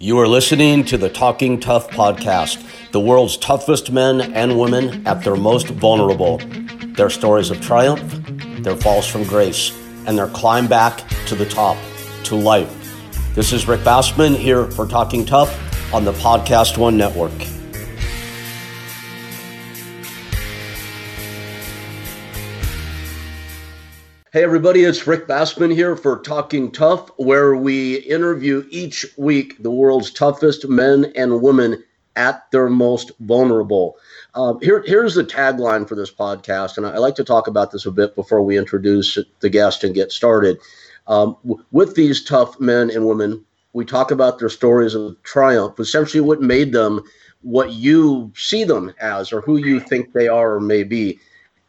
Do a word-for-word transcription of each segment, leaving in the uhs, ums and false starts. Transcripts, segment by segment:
You are listening to the Talking Tough podcast, the world's toughest men and women at their most vulnerable. Their stories of triumph, their falls from grace, and their climb back to the top, to life. This is Rick Bassman here for Talking Tough on the Podcast One Network. Hey everybody, it's Rick Bassman here for Talking Tough, where we interview each week the world's toughest men and women at their most vulnerable. Uh, here, here's the tagline for this podcast, and I, I like to talk about this a bit before we introduce the guest and get started. Um, w- with these tough men and women, we talk about their stories of triumph, essentially what made them what you see them as or who you think they are or may be.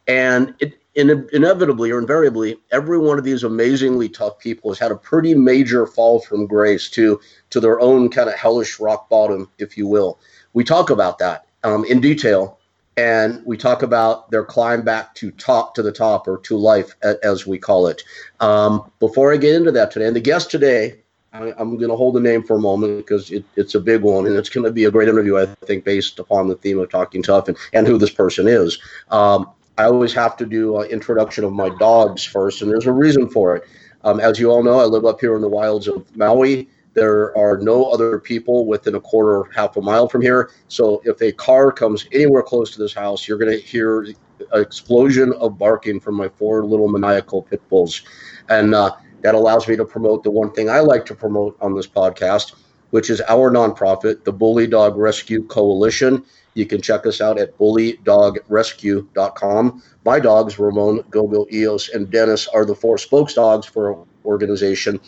And it In, inevitably or invariably, every one of these amazingly tough people has had a pretty major fall from grace to to their own kind of hellish rock bottom, if you will. We talk about that um, in detail, and we talk about their climb back to top to the top or to life, a, as we call it. Um, before I get into that today, and the guest today, I, I'm going to hold the name for a moment because it, it's a big one, and it's going to be a great interview, I think, based upon the theme of Talking Tough and, and who this person is. Um, I always have to do an introduction of my dogs first, and there's a reason for it. Um, as you all know, I live up here in the wilds of Maui. There are no other people within a quarter, half a mile from here. So if a car comes anywhere close to this house, you're going to hear an explosion of barking from my four little maniacal pit bulls. And uh, that allows me to promote the one thing I like to promote on this podcast, which is our nonprofit, the Bully Dog Rescue Coalition. You can check us out at bully dog rescue dot com. My dogs, Ramon, Gogo, Eos, and Dennis, are the four spokes dogs for our organization.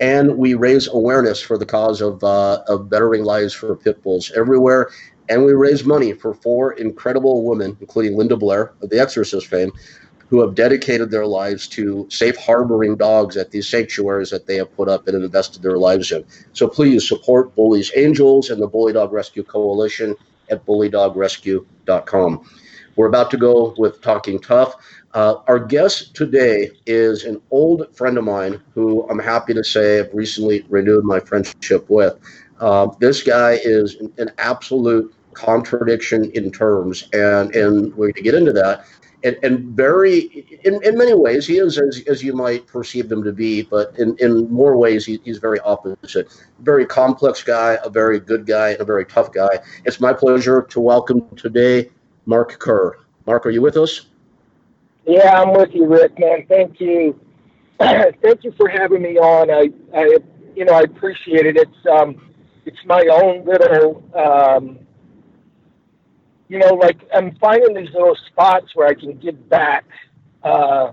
And we raise awareness for the cause of, uh, of bettering lives for pit bulls everywhere. And we raise money for four incredible women, including Linda Blair of The Exorcist fame, who have dedicated their lives to safe harboring dogs at these sanctuaries that they have put up and invested their lives in. So please support Bully's Angels and the Bully Dog Rescue Coalition at bully dog rescue dot com. We're about to go with Talking Tough. Uh, our guest today is an old friend of mine who I'm happy to say I've recently renewed my friendship with. Uh, this guy is an, an absolute contradiction in terms, and, and we're going to get into that. And, and very, in, in many ways, he is as, as you might perceive him to be, but in, in more ways, he, he's very opposite. Very complex guy, a very good guy, and a very tough guy. It's my pleasure to welcome today Mark Kerr. Mark, are you with us? Yeah, I'm with you, Rick, man. Thank you. Thank you for having me on. I, I, you know, I appreciate it. It's, um, it's my own little, um, you know, like I'm finding these little spots where I can give back uh,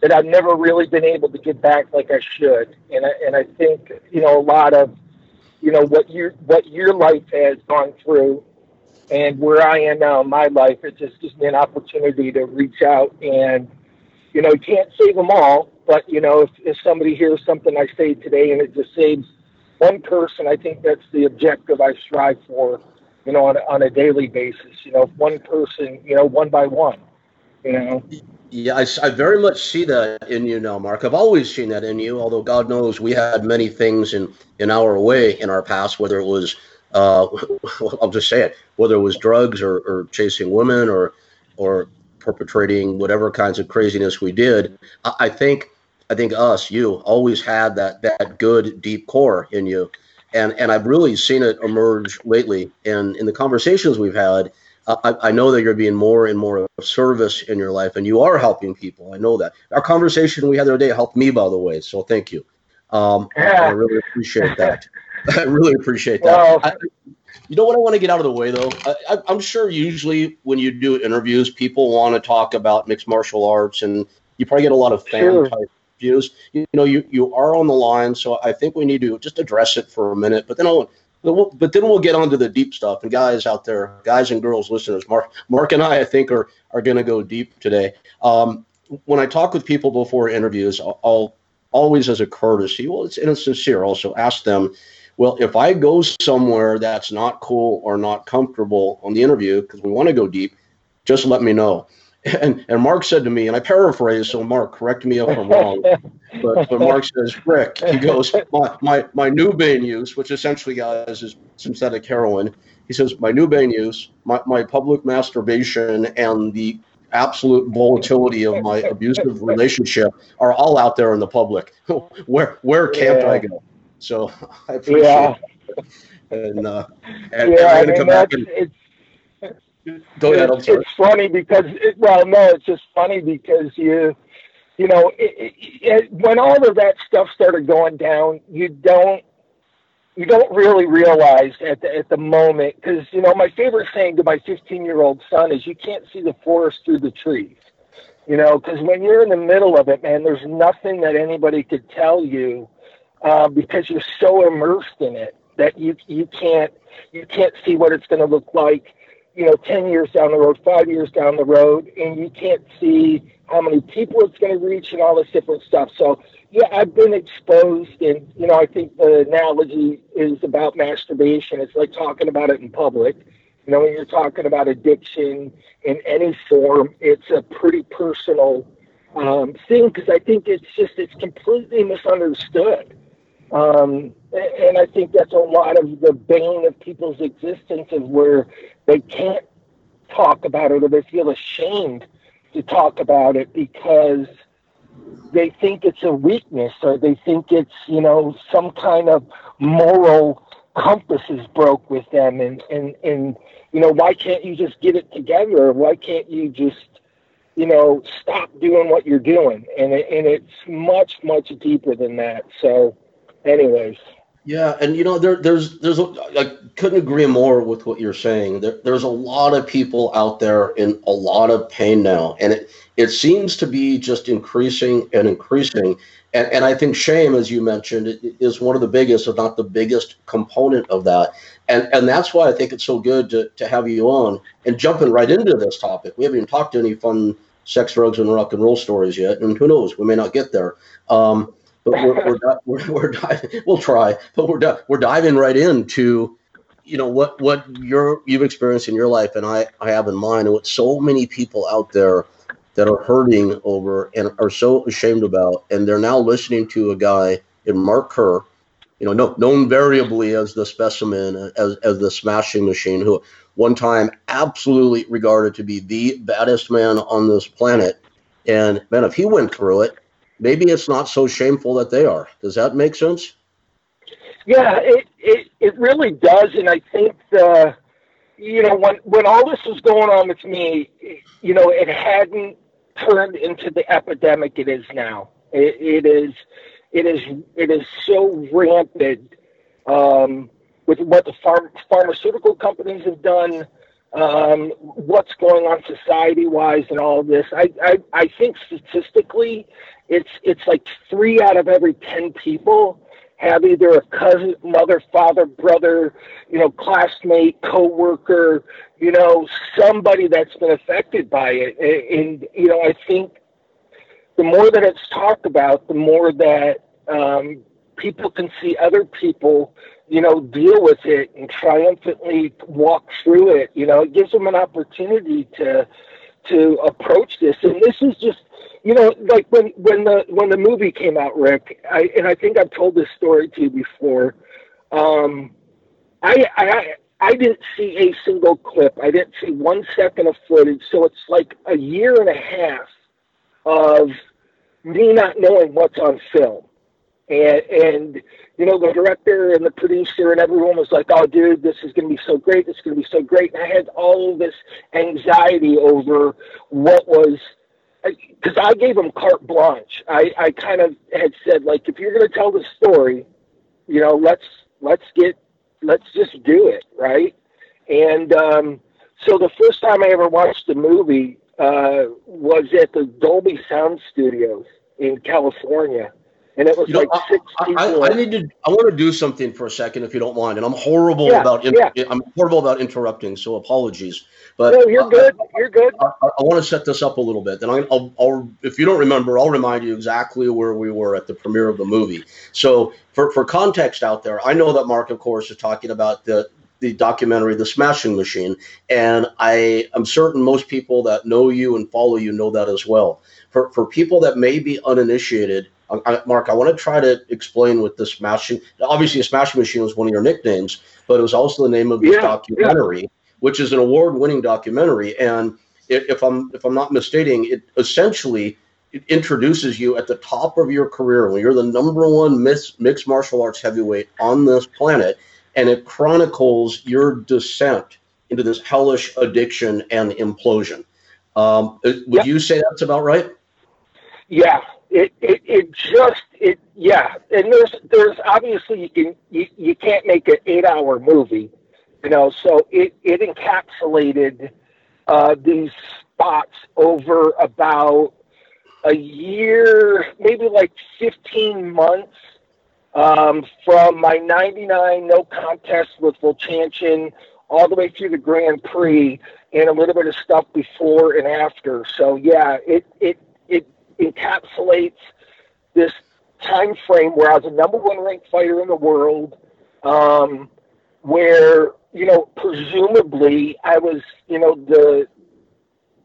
that I've never really been able to give back like I should. And I, and I think, you know, a lot of, you know, what your what your life has gone through and where I am now in my life, it's just gives me an opportunity to reach out and, you know, can't save them all. But, you know, if, if somebody hears something I say today and it just saves one person, I think that's the objective I strive for. You know, on, on a daily basis, you know, one person, you know, one by one, you know. Yeah, I, I very much see that in you now, Mark. I've always seen that in you, although God knows we had many things in, in our way in our past, whether it was, uh, I'll just say it, whether it was drugs or, or chasing women or or perpetrating whatever kinds of craziness we did. I, I think I think us, you, always had that, that good, deep core in you. And and I've really seen it emerge lately. And in the conversations we've had, uh, I, I know that you're being more and more of service in your life, and you are helping people. I know that. Our conversation we had the other day helped me, by the way, so thank you. Um, yeah. I really appreciate that. I really appreciate that. Well, I, you know what I want to get out of the way, though? I, I, I'm sure usually when you do interviews, people want to talk about mixed martial arts, and you probably get a lot of fan sure. type views. You know, you, you are on the line, so I think we need to just address it for a minute, but then I'll, we'll, but then we'll get on to the deep stuff. And guys out there, guys and girls, listeners, Mark Mark and I, I think, are, are going to go deep today. Um, when I talk with people before interviews, I'll, I'll always, as a courtesy, well, it's, and it's sincere also, ask them, well, if I go somewhere that's not cool or not comfortable on the interview, because we want to go deep, just let me know. And and Mark said to me, and I paraphrase, so Mark, correct me if I'm wrong, but, but Mark says, Rick, he goes, my my, my Nubain use, which essentially guys is synthetic heroin. He says, my Nubain use, my, my public masturbation, and the absolute volatility of my abusive relationship are all out there in the public. Where where can't yeah. I go? So I appreciate yeah. it. And, uh, and, yeah, and I'm going to come back and it's, go ahead. I'm sorry. It's funny because, it, well, no, it's just funny because you, you know, it, it, it, when all of that stuff started going down, you don't, you don't really realize at the, at the moment, because, you know, my favorite saying to my fifteen-year-old son is, you can't see the forest through the trees, you know, because when you're in the middle of it, man, there's nothing that anybody could tell you uh, because you're so immersed in it that you you can't you can't see what it's going to look like. You know, ten years down the road, five years down the road, and you can't see how many people it's going to reach and all this different stuff. So, yeah, I've been exposed, and, you know, I think the analogy is about masturbation. It's like talking about it in public. You know, when you're talking about addiction in any form, it's a pretty personal um, thing, because I think it's just, it's completely misunderstood. Um, and I think that's a lot of the bane of people's existence, is where they can't talk about it, or they feel ashamed to talk about it because they think it's a weakness, or they think it's, you know, some kind of moral compass is broke with them. And, and, and, you know, why can't you just get it together? Why can't you just, you know, stop doing what you're doing? And it, and it's much, much deeper than that. So, anyways. Yeah, and you know, there, there's, there's, a, I couldn't agree more with what you're saying. There, there's a lot of people out there in a lot of pain now, and it, it seems to be just increasing and increasing. And, and I think shame, as you mentioned, is one of the biggest, if not the biggest, component of that. And and that's why I think it's so good to, to have you on and jumping right into this topic. We haven't even talked to any fun sex, drugs, and rock and roll stories yet, and who knows, we may not get there. Um, But we're we're, di- we're, we're di- we'll try, but we're di- we're diving right into, you know, what what you're you've experienced in your life, and I, I have in mine, and what so many people out there that are hurting over and are so ashamed about, and they're now listening to a guy in Mark Kerr, you know, no, known variably as the specimen, as as the Smashing Machine, who one time absolutely regarded to be the baddest man on this planet, and man, if he went through it, maybe it's not so shameful that they are. Does that make sense? Yeah, it it, it really does. And I think, the, you know, when, when all this was going on with me, you know, it hadn't turned into the epidemic it is now. It, it is it is it is so rampant um, with what the phar- pharmaceutical companies have done, um, what's going on society-wise and all of this. I, I, I think statistically, It's it's like three out of every ten people have either a cousin, mother, father, brother, you know, classmate, coworker, you know, somebody that's been affected by it. And, and you know, I think the more that it's talked about, the more that um, people can see other people, you know, deal with it and triumphantly walk through it. You know, it gives them an opportunity to to approach this. And this is just, you know, like when, when the when the movie came out, Rick, I, and I think I've told this story to you before, um, I, I I didn't see a single clip. I didn't see one second of footage. So it's like a year and a half of me not knowing what's on film. And, and you know, the director and the producer and everyone was like, oh, dude, this is going to be so great. This is going to be so great. And I had all of this anxiety over what was... Because I gave them carte blanche. I, I kind of had said, like, if you're going to tell the story, you know, let's let's get let's just do it, right? And um, so the first time I ever watched the movie uh, was at the Dolby Sound Studios in California, and it was you like know, six I, people. I, I need to. I want to do something for a second, if you don't mind. And I'm horrible yeah, about yeah. I'm horrible about interrupting, so apologies. But no, you're good. I, you're good. I, I, I want to set this up a little bit. And I, I'll, I'll, if you don't remember, I'll remind you exactly where we were at the premiere of the movie. So for, for context out there, I know that Mark, of course, is talking about the the documentary The Smashing Machine, and I am certain most people that know you and follow you know that as well. For for people that may be uninitiated, I, I, Mark, I want to try to explain what The Smashing, obviously The Smashing Machine was one of your nicknames, but it was also the name of this yeah, documentary, yeah. which is an award-winning documentary, and it, if I'm if I'm not mistaking, it essentially it introduces you at the top of your career when you're the number one mixed, mixed martial arts heavyweight on this planet. And it chronicles your descent into this hellish addiction and implosion. Um, would yeah. you say that's about right? Yeah, it, it it just it yeah. And there's there's obviously you can you, you can't make an eight hour movie, you know. So it it encapsulated uh, these spots over about a year, maybe like fifteen months. Um, from my ninety-nine no contest with Vovchanchyn all the way through the Grand Prix and a little bit of stuff before and after. So yeah, it it it encapsulates this time frame where I was a number one ranked fighter in the world, um, where, you know, presumably I was, you know, the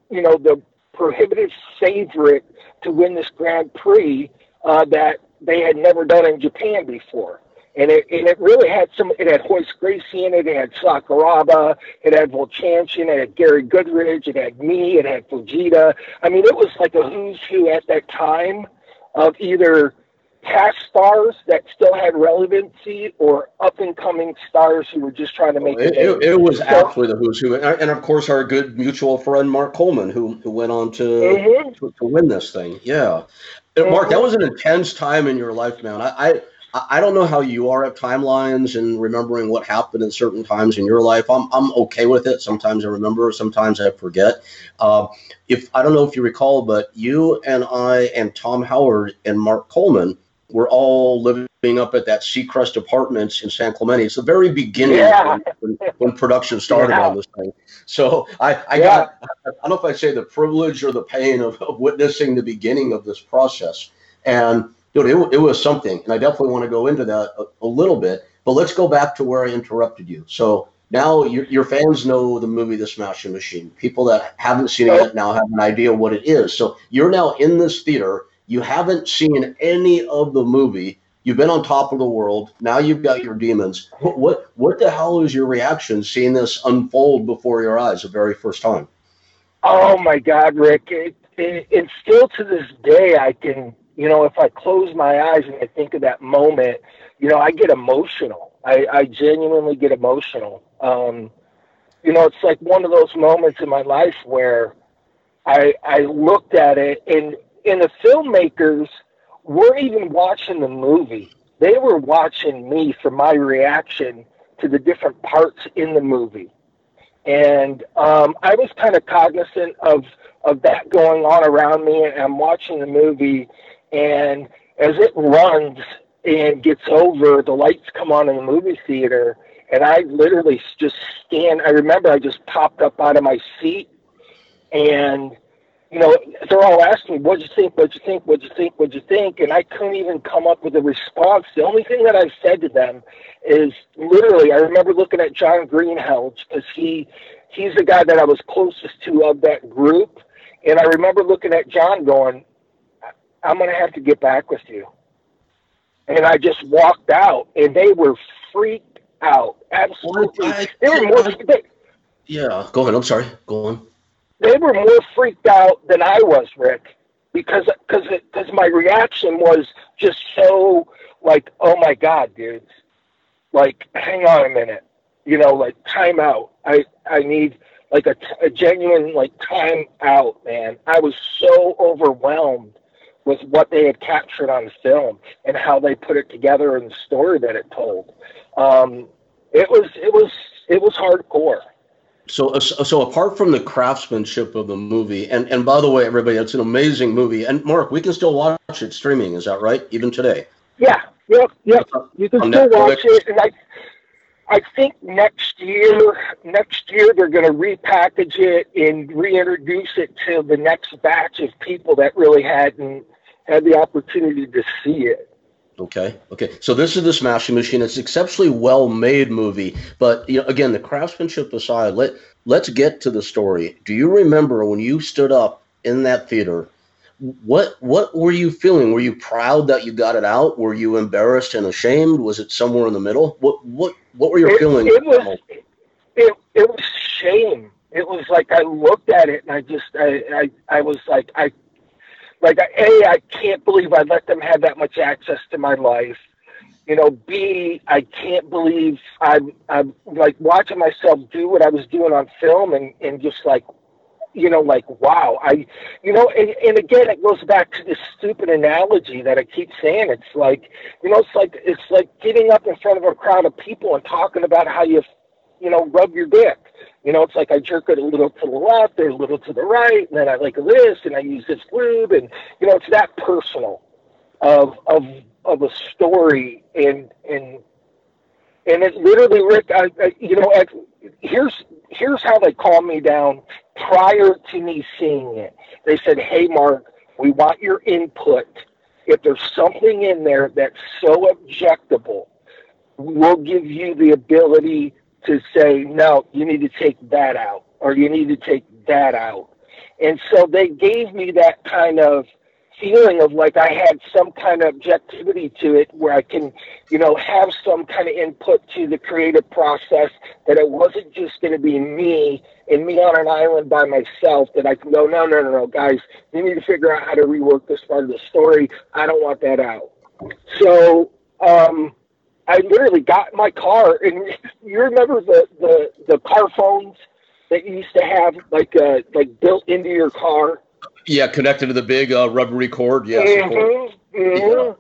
you know, the prohibitive favorite to win this Grand Prix uh, that they had never done in Japan before. And it and it really had some, it had Royce Gracie in it, it had Sakuraba, it had Vovchanchyn, it had Gary Goodridge, it had me, it had Fujita. I mean, it was like a who's who at that time of either past stars that still had relevancy or up-and-coming stars who were just trying to make it. It, it was so, actually the who's who. And, of course, our good mutual friend, Mark Coleman, who, who went on to, mm-hmm. to to win this thing. Yeah. Mark, that was an intense time in your life, man. I, I I don't know how you are at timelines and remembering what happened at certain times in your life. I'm I'm okay with it. Sometimes I remember, sometimes I forget. Uh, if I don't know if you recall, but you and I and Tom Howard and Mark Coleman were all living up at that Seacrest Apartments in San Clemente. It's the very beginning yeah. when, when production started yeah. on this thing. So I, I yeah. got, I don't know if I say the privilege or the pain of, of witnessing the beginning of this process. And dude, it, it was something. And I definitely want to go into that a, a little bit, but let's go back to where I interrupted you. So now your, your fans know the movie, The Smashing Machine. People that haven't seen it yet now have an idea what it is. So you're now in this theater. You haven't seen any of the movie. You've been on top of the world. Now you've got your demons. What what, what the hell is your reaction seeing this unfold before your eyes the very first time? Oh, my God, Rick. It, it, and still to this day, I can, you know, if I close my eyes and I think of that moment, you know, I get emotional. I, I genuinely get emotional. Um, you know, it's like one of those moments in my life where I I looked at it and And the filmmakers were even watching the movie. They were watching me for my reaction to the different parts in the movie. And um, I was kind of cognizant of, of that going on around me. And I'm watching the movie, and as it runs and gets over, the lights come on in the movie theater, and I literally just stand. I remember I just popped up out of my seat, and you know, they're all asking me, what'd you think, what'd you think, what'd you think, what'd you think? And I couldn't even come up with a response. The only thing that I said to them is literally, I remember looking at John Greenheld because he, he's the guy that I was closest to of that group. And I remember looking at John going, I'm going to have to get back with you. And I just walked out, and they were freaked out. Absolutely. I, they were more, they, yeah, go ahead. I'm sorry. Go on. They were more freaked out than I was, Rick, because cause it, cause my reaction was just so like, oh, my God, dudes, like, hang on a minute, you know, like time out. I, I need like a, a genuine like time out, man. I was so overwhelmed with what they had captured on film and how they put it together and the story that it told. Um, it was it was it was hardcore. So, so apart from the craftsmanship of the movie, and, and by the way, everybody, it's an amazing movie. And Mark, we can still watch it streaming. Is that right? Even today? Yeah, yeah, yeah. You can still Netflix. watch it, and I, I think next year, next year they're going to repackage it and reintroduce it to the next batch of people that really hadn't had the opportunity to see it. Okay. Okay. So this is The Smashing Machine. It's an exceptionally well-made movie, but you know, again, the craftsmanship aside, let let's get to the story. Do you remember when you stood up in that theater? What what were you feeling? Were you proud that you got it out? Were you embarrassed and ashamed? Was it somewhere in the middle? What what what were your it, feelings? It was it, it was shame. It was like I looked at it and I just I I, I was like I. Like, A, I can't believe I let them have that much access to my life. You know, B, I can't believe I'm, I'm like, watching myself do what I was doing on film and, and just, like, you know, like, wow. I, you know, and, and, again, it goes back to this stupid analogy that I keep saying. It's like, you know, it's like it's like getting up in front of a crowd of people and talking about how you, you know, rub your dick. You know, it's like I jerk it a little to the left or a little to the right, and then I like this, and I use this lube, and you know, it's that personal of of of a story, and and and it literally, Rick, I, I, you know, I, here's here's how they calmed me down prior to me seeing it. They said, "Hey, Mark, we want your input. If there's something in there that's so objectable, we'll give you the ability to say, no, you need to take that out, or you need to take that out." And so they gave me that kind of feeling of like I had some kind of objectivity to it where I can, you know, have some kind of input to the creative process, that it wasn't just going to be me and me on an island by myself, that I can go, no, no, no, no, guys, you need to figure out how to rework this part of the story. I don't want that out. So, um, I literally got in my car, and you remember the, the, the car phones that you used to have, like uh, like built into your car? Yeah, connected to the big uh, rubbery cord. Yeah, mm-hmm, mm-hmm. yeah.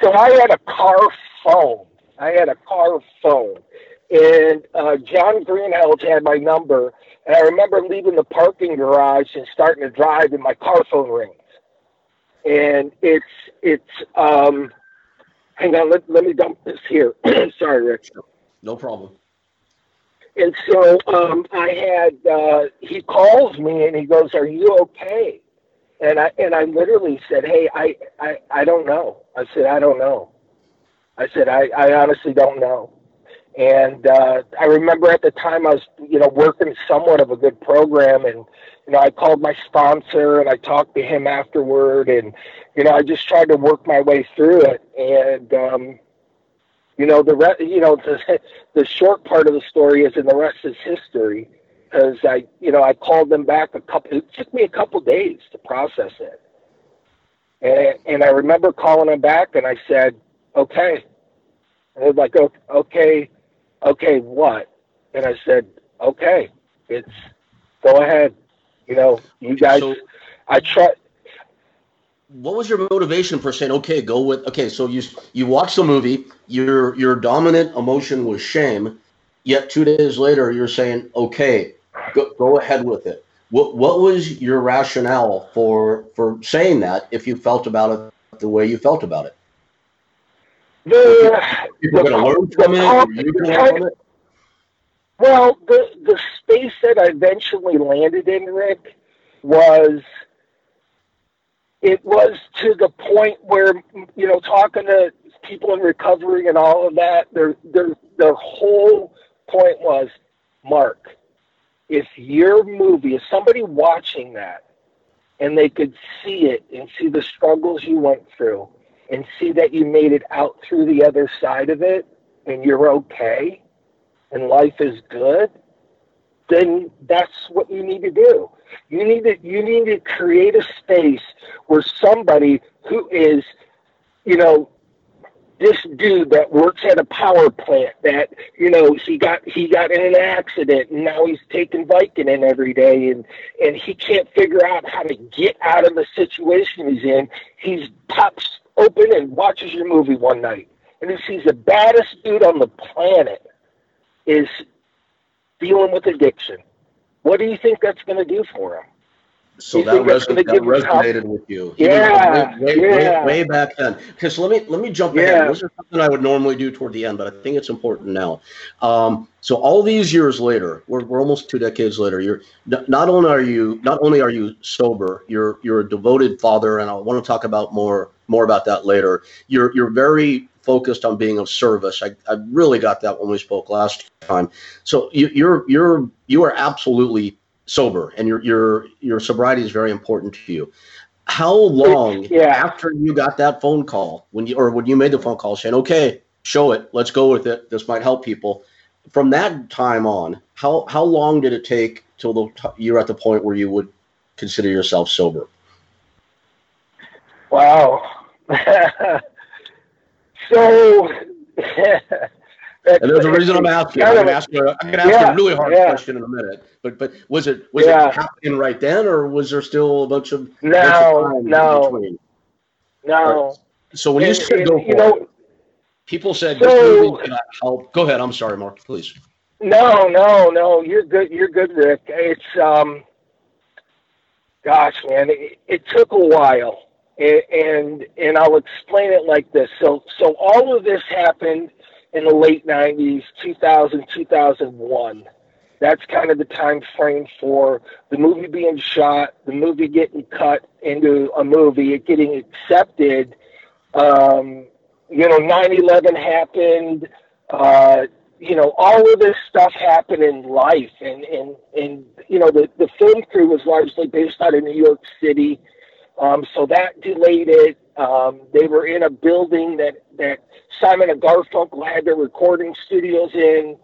So I had a car phone. I had a car phone. And uh, John Greenheld had my number, and I remember leaving the parking garage and starting to drive, and my car phone rings. And it's... it's um, Hang on, let, let me dump this here. Sorry, Rick. No problem. And so um, I had, uh, he calls me and he goes, "Are you okay?" And I and I literally said, "Hey, I, I, I don't know." I said, "I don't know." I said, I, I honestly don't know. And uh, I remember at the time I was, you know, working somewhat of a good program, and, you know, I called my sponsor and I talked to him afterward, and, you know, I just tried to work my way through it. And, um, you know, the re- you know, the, the short part of the story is, and the rest is history, because I, you know, I called them back a couple, it took me a couple days to process it. And, and I remember calling them back and I said, "Okay." And they're like, "Okay. Okay, what?" And I said, "Okay, it's go ahead. You know, you guys." So, I try. What was your motivation for saying, "Okay, go with"? Okay, so you you watch the movie. Your your dominant emotion was shame. Yet two days later, you're saying, "Okay, go, go ahead with it." What what was your rationale for for saying that? If you felt about it the way you felt about it. The, People the, learn from the, it, the kind of, well, the the space that I eventually landed in, Rick, was it was to the point where, you know, talking to people in recovery and all of that, their their their whole point was, "Mark, if your movie, if somebody watching that and they could see it and see the struggles you went through, and see that you made it out through the other side of it, and you're okay, and life is good, then that's what you need to do. You need to you need to create a space where somebody who is, you know, this dude that works at a power plant that, you know, he got he got in an accident and now he's taking Vicodin every day and, and he can't figure out how to get out of the situation he's in. He's pops open and watches your movie one night, and he sees the baddest dude on the planet is dealing with addiction. What do you think that's going to do for him?" So that, res- that resonated with you. Yeah, way, way, yeah. Way, way back then. Because let me let me jump ahead. Yeah. This is something I would normally do toward the end, but I think it's important now. Um, so all these years later, we're we're almost two decades later. You're not only are you not only are you sober. You're you're a devoted father, and I want to talk about more more about that later. You're you're very focused on being of service. I, I really got that when we spoke last time. So you, you're you're you are absolutely sober, and your your your sobriety is very important to you. How long yeah. after you got that phone call, when you or when you made the phone call saying, "Okay, show it, let's go with it. This might help people." From that time on, how how long did it take till the t- you're at the point where you would consider yourself sober? Wow. So, and there's a reason I'm asking. I'm going to ask you, I'm going to ask yeah, you a really hard yeah. question in a minute. But but was it was yeah. it happening right then, or was there still a bunch of no bunch of no in between? no? Right. So when it, you said it, go for you know, it, people said so, this movie cannot help. Go ahead. I'm sorry, Mark. Please. No, no, no. You're good. You're good, Rick. It's um, gosh, man, it, it took a while. And and I'll explain it like this. So so all of this happened in the late nineties, two thousand, two thousand one. That's kind of the time frame for the movie being shot, the movie getting cut into a movie, it getting accepted. Um, you know, nine eleven happened. Uh, you know, all of this stuff happened in life. And, and, and you know, the, the film crew was largely based out of New York City. Um, so that delayed it. Um, they were in a building that, that Simon and Garfunkel had their recording studios in,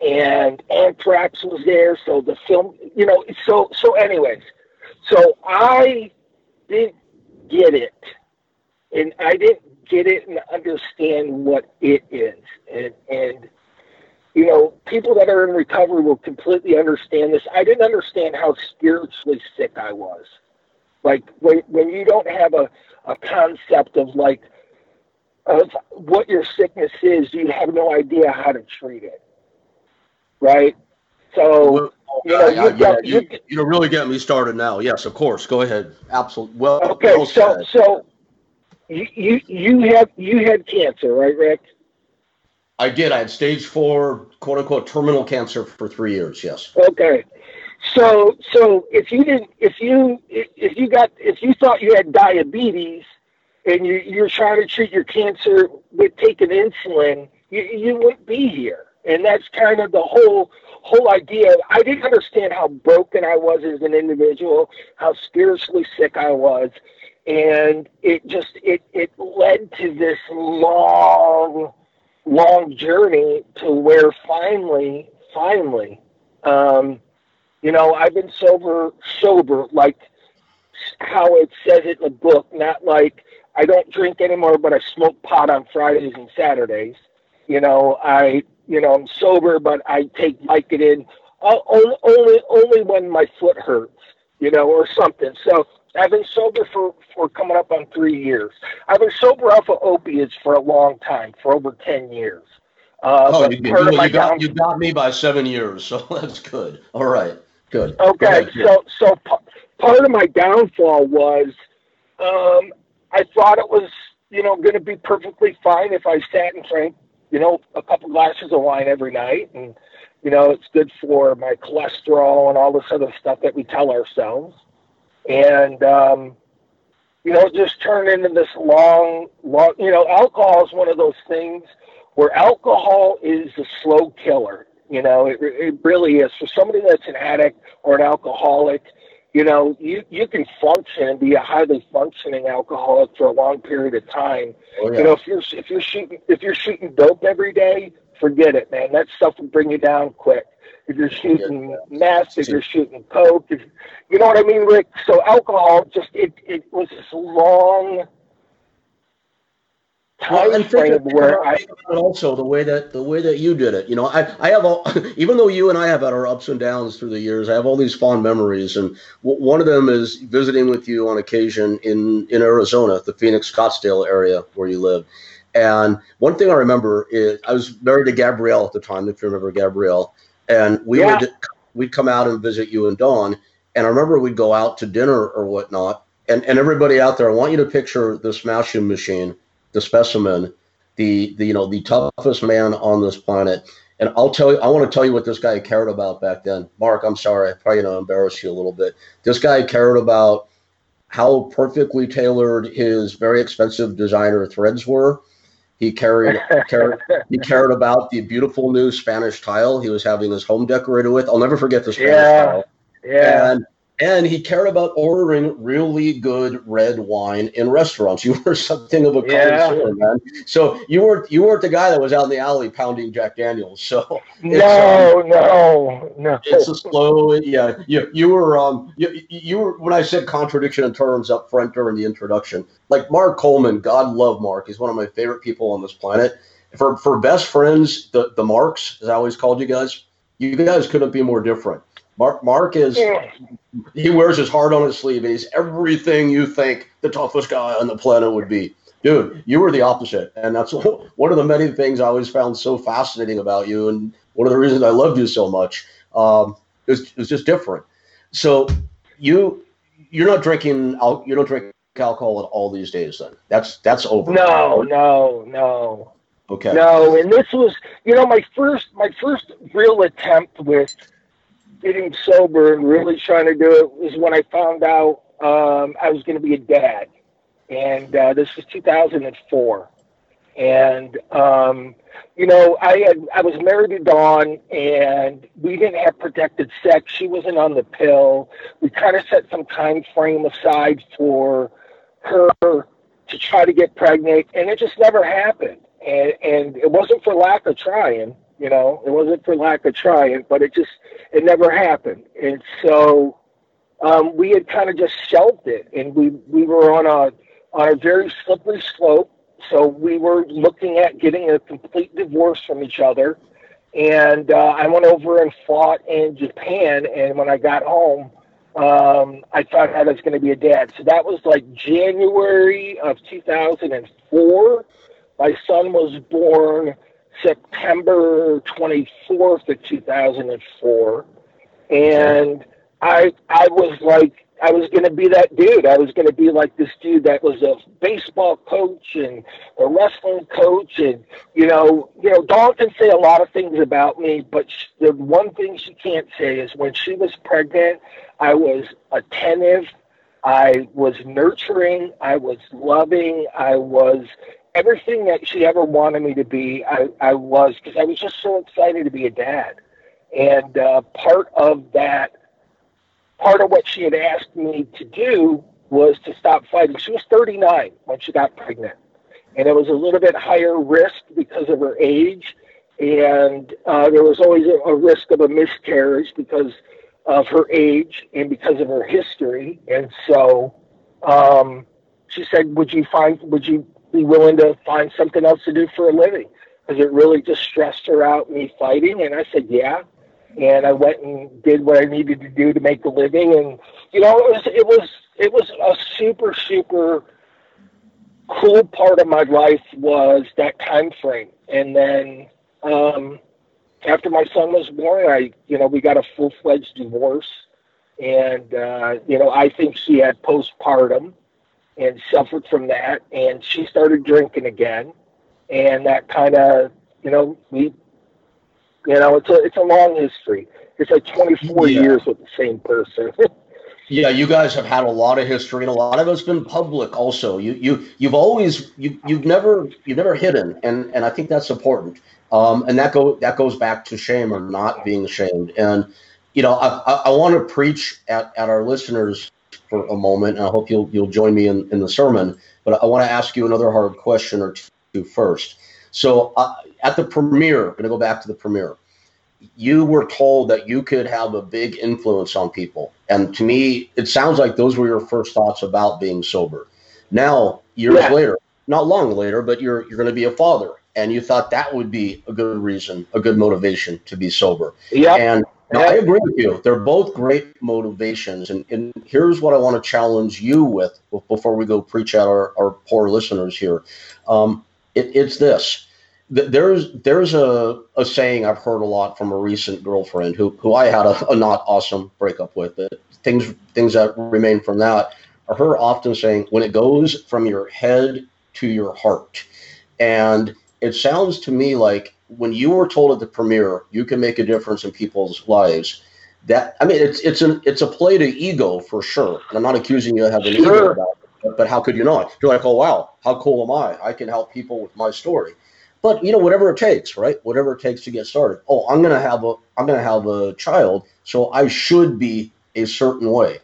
and Anthrax was there. So the film, you know, so, so anyways, so I didn't get it, and I didn't get it and understand what it is. And, and, you know, people that are in recovery will completely understand this. I didn't understand how spiritually sick I was. Like, when, when you don't have a, a concept of, like, of what your sickness is, you have no idea how to treat it, right? So, well, you know, yeah, you, yeah, you, you, you really get me started now. Yes, of course. Go ahead. Absolutely. Well, okay, well so said. so you, you you have you had cancer, right, Rick? I did. I had stage four, quote-unquote, terminal cancer for three years, yes. Okay. So, so if you didn't, if you, if you got, if you thought you had diabetes and you, you're trying to treat your cancer with taking insulin, you, you wouldn't be here. And that's kind of the whole, whole idea. I didn't understand how broken I was as an individual, how spiritually sick I was. And it just, it, it led to this long, long journey to where finally, finally, um, you know, I've been sober, sober, like how it says it in the book, not like I don't drink anymore, but I smoke pot on Fridays and Saturdays. You know, I, you know, I'm sober, but I take Vicodin only, only, only when my foot hurts, you know, or something. So I've been sober for, for coming up on three years. I've been sober off of opiates for a long time, for over ten years. Uh, oh, you, you, you, got, you got me by seven years, so that's good. All right. Good. Okay, Go so so p- part of my downfall was um, I thought it was, you know, going to be perfectly fine if I sat and drank, you know, a couple glasses of wine every night, and, you know, it's good for my cholesterol and all this other stuff that we tell ourselves. And, um, you know, it just turned into this long, long, you know, alcohol is one of those things where alcohol is a slow killer. You know, it, it really is. For somebody that's an addict or an alcoholic, you know, you, you can function and be a highly functioning alcoholic for a long period of time. Oh, yeah. You know, if you're if you're shooting if you're shooting dope every day, forget it, man. That stuff will bring you down quick. If you're shooting meth, if you're shooting coke, if, you know what I mean, Rick. So alcohol, just it it was this long Well, and think of where I, also the way that the way that you did it. You know, I, I have all, even though you and I have had our ups and downs through the years, I have all these fond memories, and w- one of them is visiting with you on occasion in, in Arizona, the Phoenix Scottsdale area where you live. And one thing I remember is I was married to Gabrielle at the time, if you remember Gabrielle, and we yeah. would we'd come out and visit you and Dawn, and I remember we'd go out to dinner or whatnot, and and everybody out there, I want you to picture the Smashing Machine, the specimen, the, the, you know, the toughest man on this planet. And I'll tell you, I want to tell you what this guy cared about back then. Mark, I'm sorry, I probably going to embarrass you a little bit. This guy cared about how perfectly tailored his very expensive designer threads were. He carried, carried he cared about the beautiful new Spanish tile he was having his home decorated with. I'll never forget the Spanish yeah, tile. Yeah. And, and he cared about ordering really good red wine in restaurants. You were something of a yeah. connoisseur, man. So you weren't you weren't the guy that was out in the alley pounding Jack Daniels. So no, um, no, no. It's a slow. Yeah, you you were um you you were when I said contradiction in terms up front during the introduction. Like Mark Coleman, God love Mark. He's one of my favorite people on this planet. For for best friends, the, the Marks, as I always called you guys, you guys couldn't be more different. Mark Mark is, he wears his heart on his sleeve, and he's everything you think the toughest guy on the planet would be. Dude, you were the opposite, and that's one of the many things I always found so fascinating about you, and one of the reasons I loved you so much. Um, it was, it was just different. So you you're not drinking you don't drink alcohol at all these days, then. That's that's over. No, no, no. Okay. No, and this was, you know, my first my first real attempt with getting sober and really trying to do it was when I found out um, I was going to be a dad. And uh, this was two thousand four. And, um, you know, I had, I was married to Dawn, and we didn't have protected sex. She wasn't on the pill. We kind of set some time frame aside for her to try to get pregnant, and it just never happened. And, and it wasn't for lack of trying. You know, it wasn't for lack of trying, but it just, it never happened. And so um, we had kind of just shelved it, and we, we were on a on a very slippery slope. So we were looking at getting a complete divorce from each other. And uh, I went over and fought in Japan. And when I got home, um, I thought I was going to be a dad. So that was like January of two thousand four. My son was born September twenty-fourth of two thousand four, and I I was like, I was going to be that dude. I was going to be like this dude that was a baseball coach and a wrestling coach, and, you know, you know, Dawn can say a lot of things about me, but she, the one thing she can't say is when she was pregnant, I was attentive, I was nurturing, I was loving, I was everything that she ever wanted me to be, I, I was, because I was just so excited to be a dad. And uh, part of that, part of what she had asked me to do was to stop fighting. She was thirty-nine when she got pregnant, and it was a little bit higher risk because of her age. And uh, there was always a, a risk of a miscarriage because of her age and because of her history. And so um, she said, would you find, would you, be willing to find something else to do for a living, because it really just stressed her out, me fighting. And I said, yeah. And I went and did what I needed to do to make a living. And, you know, it was, it was, it was a super, super cool part of my life was that time frame. And then, um, after my son was born, I, you know, we got a full fledged divorce, and, uh, you know, I think she had postpartum and suffered from that, and she started drinking again, and that kind of, you know, we, you know, it's a it's a long history. It's like twenty-four yeah. years with the same person. Yeah, you guys have had a lot of history, and a lot of it's been public. Also, you you you've always you you've never you've never hidden, and and I think that's important. Um, and that go that goes back to shame or not being ashamed. And you know, I I, I want to preach at at our listeners for a moment, and I hope you'll you'll join me in, in the sermon, but I want to ask you another hard question or two first. So uh, at the premiere, I'm going to go back to the premiere, you were told that you could have a big influence on people. And to me, it sounds like those were your first thoughts about being sober. Now, years yeah. later, not long later, but you're you're going to be a father, and you thought that would be a good reason, a good motivation to be sober. Yeah. And now, I agree with you. They're both great motivations. And, and here's what I want to challenge you with before we go preach at our, our poor listeners here. Um, it, it's this. There's there's a, a saying I've heard a lot from a recent girlfriend who who I had a, a not awesome breakup with. Things, things that remain from that are her often saying, when it goes from your head to your heart. And it sounds to me like when you were told at the premiere you can make a difference in people's lives, that, I mean, it's it's an it's a play to ego for sure. And I'm not accusing you of having sure. ego about it, but, but how could you not? You're like, oh wow, how cool am I? I can help people with my story. But you know, whatever it takes, right? Whatever it takes to get started. Oh, I'm gonna have a I'm gonna have a child, so I should be a certain way.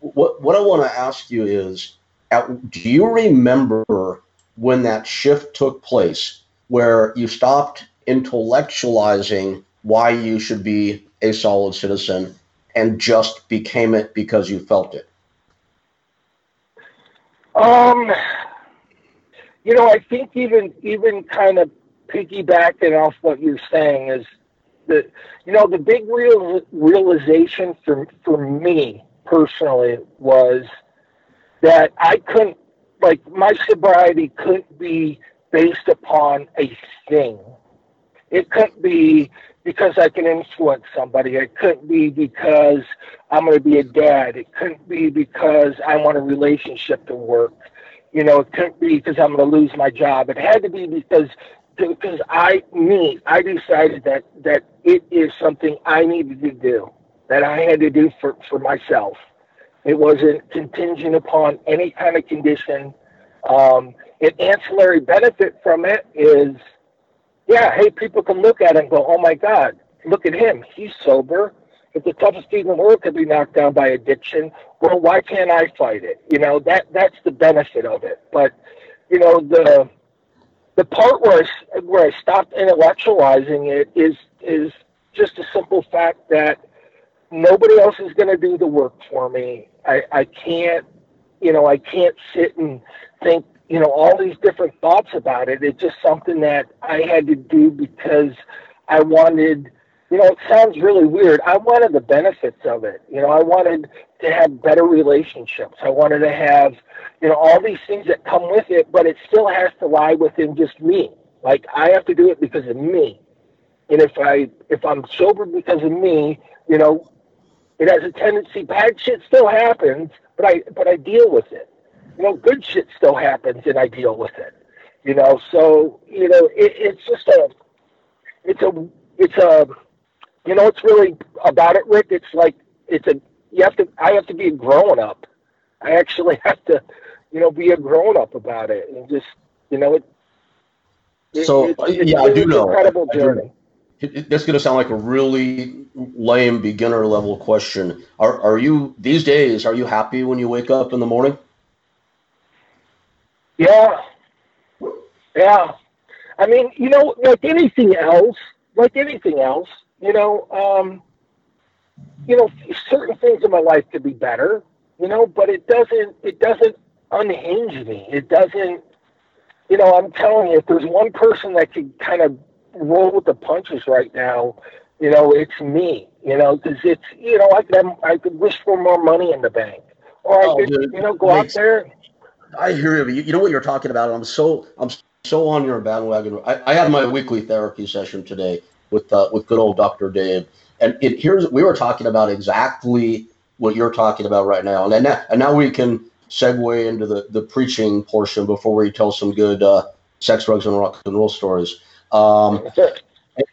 What what I want to ask you is, at, do you remember when that shift took place, where you stopped intellectualizing why you should be a solid citizen and just became it because you felt it? Um. You know, I think even even kind of piggybacking off what you're saying is that, you know, the big real, realization for for me personally was that I couldn't, like, my sobriety couldn't be based upon a thing. It couldn't be because I can influence somebody. It couldn't be because I'm going to be a dad. It couldn't be because I want a relationship to work. You know, it couldn't be because I'm going to lose my job. It had to be because because I, me, I decided that, that it is something I needed to do, that I had to do for, for myself. It wasn't contingent upon any kind of condition. Um, an ancillary benefit from it is, yeah, hey, people can look at it and go, oh, my God, look at him. He's sober. If the toughest thing in the world could be knocked down by addiction, well, why can't I fight it? You know, that that's the benefit of it. But, you know, the the part where I, where I stopped intellectualizing it is is just a simple fact that nobody else is going to do the work for me. I, I can't, you know, I can't sit and think, you know, all these different thoughts about it. It's just something that I had to do because I wanted... You know, it sounds really weird. I wanted the benefits of it. You know, I wanted to have better relationships. I wanted to have, you know, all these things that come with it, but it still has to lie within just me. Like, I have to do it because of me. And if, I, if I'm sober because of me, you know, it has a tendency, bad shit still happens, but I, but I deal with it. You know, good shit still happens and I deal with it. You know, so, you know, it, it's just a, it's a, it's a, you know, it's really about it, Rick. It's like, it's a, you have to, I have to be a grown up. I actually have to, you know, be a grown up about it and just, you know, it. it so, it's, it's, yeah, it's, I do it's know. It's an incredible journey. It, it, that's going to sound like a really lame beginner level question. Are, are you, these days, are you happy when you wake up in the morning? Yeah. Yeah. I mean, you know, like anything else, like anything else, You know, um, you know, certain things in my life could be better, you know, but it doesn't, it doesn't unhinge me. It doesn't, you know, I'm telling you, if there's one person that could kind of roll with the punches right now, you know, it's me, you know, because it's, you know, I could, have, I could wish for more money in the bank, or oh, I could, dude, you know, go out there. I hear you. You know what you're talking about. I'm so, I'm so on your bandwagon. I, I had my weekly therapy session today with uh, with good old Doctor Dave. And it, here's, we were talking about exactly what you're talking about right now. And, and, now, and now we can segue into the, the preaching portion before we tell some good uh, sex, drugs, and rock and roll stories, um,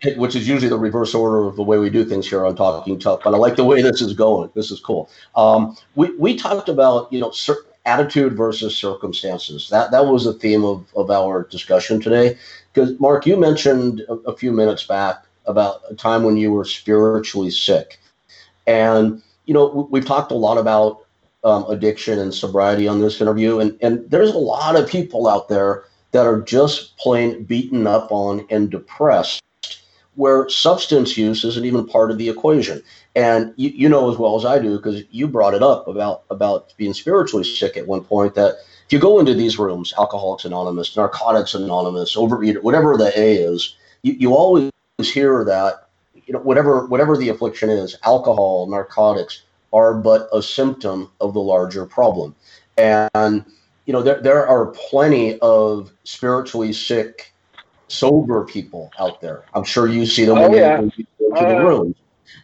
it, which is usually the reverse order of the way we do things here on Talking Tough. But I like the way this is going. This is cool. Um, we, we talked about, you know, certain attitude versus circumstances. That that was the theme of, of our discussion today. Because, Mark, you mentioned a, a few minutes back about a time when you were spiritually sick. And, you know, we've talked a lot about um, addiction and sobriety on this interview. And, and there's a lot of people out there that are just plain beaten up on and depressed, where substance use isn't even part of the equation. And you, you know as well as I do, because you brought it up about, about being spiritually sick at one point, that if you go into these rooms, Alcoholics Anonymous, Narcotics Anonymous, Overeater, whatever the A is, you, you always hear that, you know, whatever whatever the affliction is, alcohol, narcotics are but a symptom of the larger problem. And, you know, there there are plenty of spiritually sick, sober people out there. I'm sure you see them oh, when yeah. you go to the uh, room.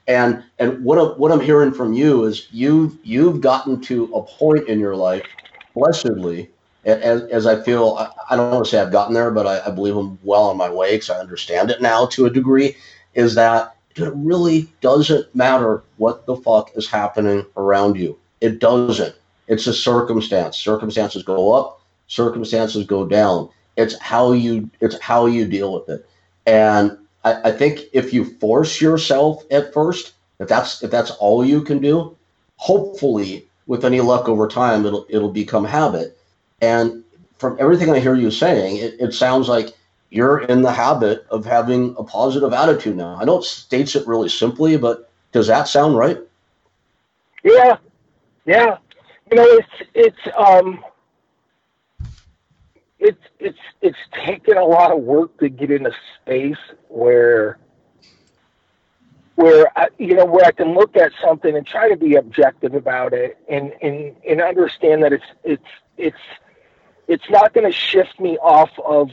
And and what I'm, what I'm hearing from you is you've you've gotten to a point in your life, blessedly, as, as I feel, I, I don't want to say I've gotten there, but I, I believe I'm well on my way because I understand it now to a degree, is that it really doesn't matter what the fuck is happening around you. It doesn't. It's a circumstance. Circumstances go up, circumstances go down. It's how you it's how you deal with it. And I, I think if you force yourself at first, if that's if that's all you can do, hopefully with any luck over time, it'll it'll become habit. And from everything I hear you saying, it, it sounds like you're in the habit of having a positive attitude now. I know it states it really simply, but does that sound right? Yeah, yeah. You know, it's it's um, it's it's it's taken a lot of work to get in a space where where I, you know, where I can look at something and try to be objective about it, and and, and understand that it's it's it's it's not going to shift me off of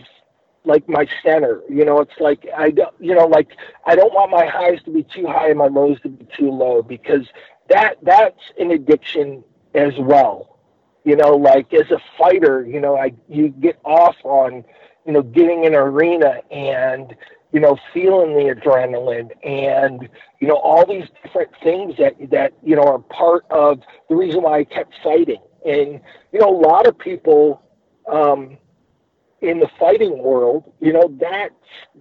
like my center. You know, it's like I don't, you know, like I don't want my highs to be too high and my lows to be too low, because that that's an addiction as well. You know, like as a fighter, you know, I you get off on, you know, getting in an arena and, you know, feeling the adrenaline and, you know, all these different things that, that, you know, are part of the reason why I kept fighting. And, you know, a lot of people um, in the fighting world, you know, that,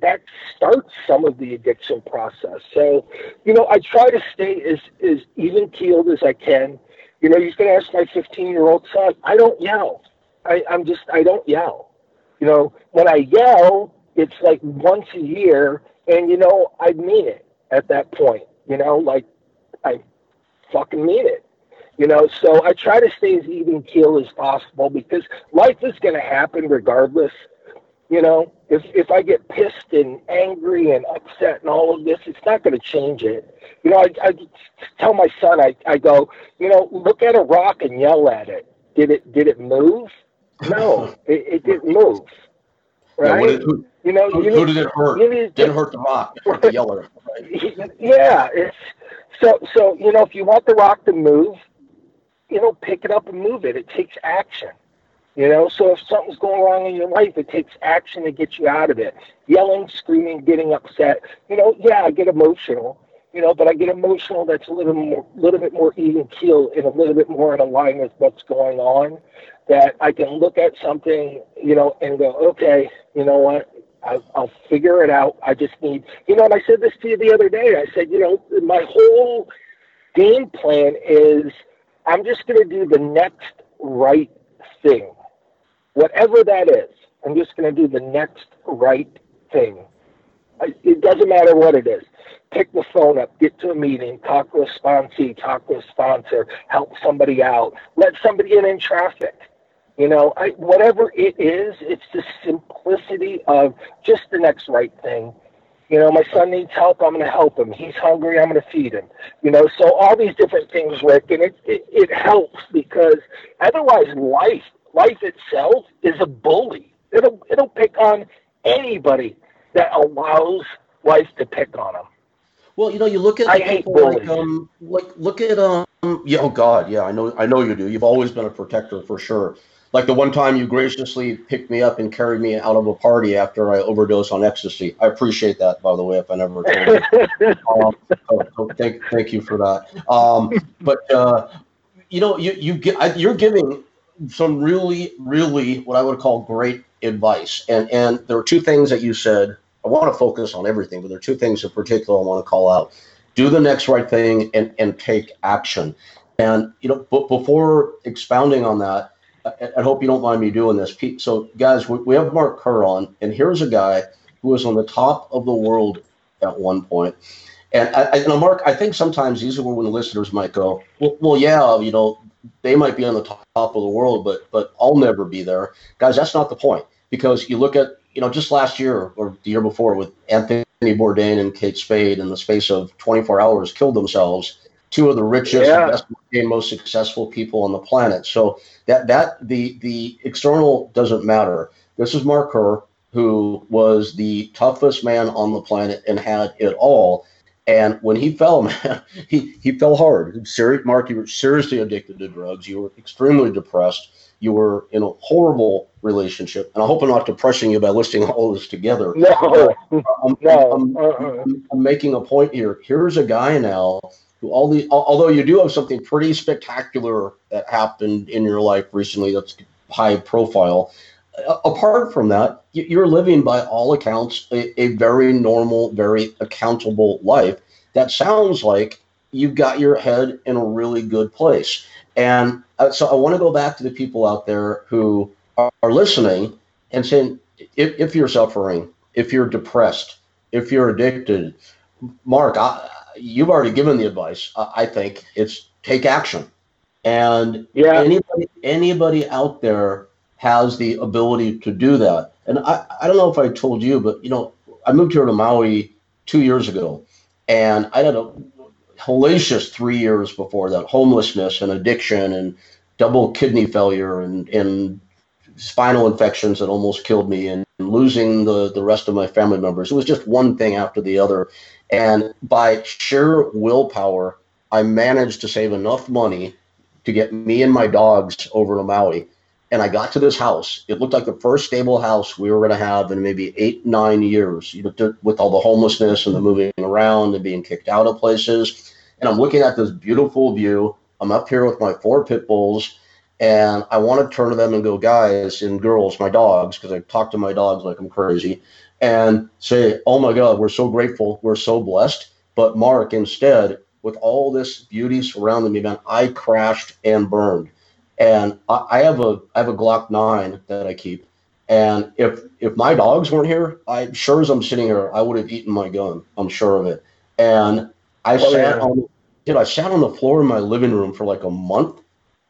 that starts some of the addiction process. So, you know, I try to stay as, as even keeled as I can. You know, you're going to ask my fifteen-year-old son, I don't yell. I, I'm just, I don't yell. You know, when I yell, it's like once a year, and, you know, I mean it at that point. You know, like, I fucking mean it. You know, so I try to stay as even keel as possible, because life is going to happen regardless. You know, if if I get pissed and angry and upset and all of this, it's not going to change it. You know, I, I tell my son, I, I go, you know, look at a rock and yell at it. Did it did it move? No, it, it didn't move. Right? Yeah, did, who, you know, who, you who need, did it hurt? You need, didn't hurt the rock. Right? The yeller. Right? Yeah. It's, so so you know, if you want the rock to move, you know, pick it up and move it. It takes action, you know? So if something's going wrong in your life, it takes action to get you out of it. Yelling, screaming, getting upset. You know, yeah, I get emotional, you know, but I get emotional that's a little more, little bit more even keel and a little bit more in line with what's going on, that I can look at something, you know, and go, okay, you know what? I'll, I'll figure it out. I just need, you know, and I said this to you the other day. I said, you know, my whole game plan is, I'm just going to do the next right thing. Whatever that is, I'm just going to do the next right thing. I, it doesn't matter what it is. Pick the phone up, get to a meeting, talk to a sponsee, talk to a sponsor, help somebody out, let somebody in in traffic. You know, I, whatever it is, it's the simplicity of just the next right thing. You know, my son needs help, I'm going to help him. He's hungry, I'm going to feed him. You know, so all these different things, Rick, and it, it, it helps, because otherwise life, life itself is a bully. It'll, it'll pick on anybody that allows life to pick on them. Well, you know, you look at I hate bullies. Like, um, like, look at, um, yeah, oh God, yeah, I know, I know you do. You've always been a protector for sure. Like the one time you graciously picked me up and carried me out of a party after I overdosed on ecstasy. I appreciate that, by the way, if I never told you. um, oh, oh, thank, thank you for that. Um, but, uh, you know, you, you get, I, you're giving some really, really what I would call great advice. And, and there are two things that you said. I want to focus on everything, but there are two things in particular I want to call out. Do the next right thing and, and take action. And, you know, b- before expounding on that, I hope you don't mind me doing this. So, guys, we have Mark Kerr on, and here's a guy who was on the top of the world at one point. And, I, you know, Mark, I think sometimes these are when the listeners might go, well, well, yeah, you know, they might be on the top of the world, but but I'll never be there. Guys, that's not the point, because you look at, you know, just last year or the year before with Anthony Bourdain and Kate Spade in the space of twenty-four hours killed themselves. Two of the richest, yeah. best, and most successful people on the planet. So that that the the external doesn't matter. This is Mark Kerr, who was the toughest man on the planet and had it all. And when he fell, man, he, he fell hard. Serious, Mark, you were seriously addicted to drugs. You were extremely depressed. You were in a horrible relationship. And I hope I'm not depressing you by listing all this together. No, I'm, no. I'm, I'm, I'm making a point here. Here's a guy now who, all the, although you do have something pretty spectacular that happened in your life recently that's high profile, apart from that, you're living, by all accounts, a, a very normal, very accountable life. That sounds like you've got your head in a really good place. And so I want to go back to the people out there who are listening and saying, if, if you're suffering, if you're depressed, if you're addicted, Mark, I, you've already given the advice. I think it's take action. And yeah. anybody, anybody out there has the ability to do that. And I, I don't know if I told you, but, you know, I moved here to Maui two years ago, and I had a hellacious three years before that, homelessness and addiction and double kidney failure and, and spinal infections that almost killed me, and losing the, the rest of my family members. It was just one thing after the other. And by sheer willpower, I managed to save enough money to get me and my dogs over to Maui. And I got to this house. It looked like the first stable house we were going to have in maybe eight, nine years, you know, with all the homelessness and the moving around and being kicked out of places. And I'm looking at this beautiful view. I'm up here with my four pit bulls, and I want to turn to them and go, guys and girls, my dogs, because I talk to my dogs like I'm crazy, and say, oh my God, we're so grateful. We're so blessed. But Mark, instead, with all this beauty surrounding me, man, I crashed and burned. And I have a I have a Glock nine that I keep. And if if my dogs weren't here, I sure as I'm sitting here, I would have eaten my gun. I'm sure of it. And I oh, sat yeah. on dude, I sat on the floor in my living room for like a month.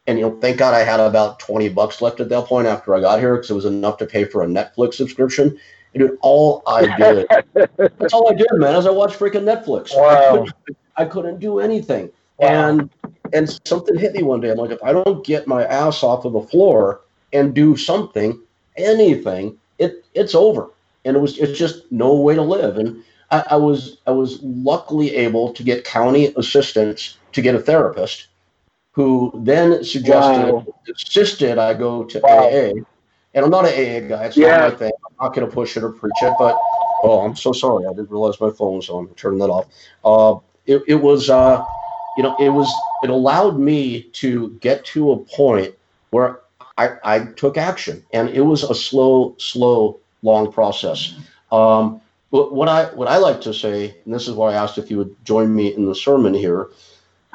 And, you know, thank God I had about twenty bucks left at that point after I got here, because it was enough to pay for a Netflix subscription. And dude, all I did, that's all I did, man, is I watched freaking Netflix. Wow. I couldn't, I couldn't do anything. And and something hit me one day. I'm like, if I don't get my ass off of the floor and do something, anything, it it's over. And it was it's just no way to live. And I, I was I was luckily able to get county assistance to get a therapist, who then suggested wow. insisted I go to wow. A A. And I'm not an A A guy. It's yeah. not my thing. I'm not going to push it or preach it. But oh, I'm so sorry. I didn't realize my phone was on. I'm turning that off. Uh, it it was. Uh, You know, it was it allowed me to get to a point where I, I took action, and it was a slow, slow, long process. Um, but what I what I like to say, and this is why I asked if you would join me in the sermon here,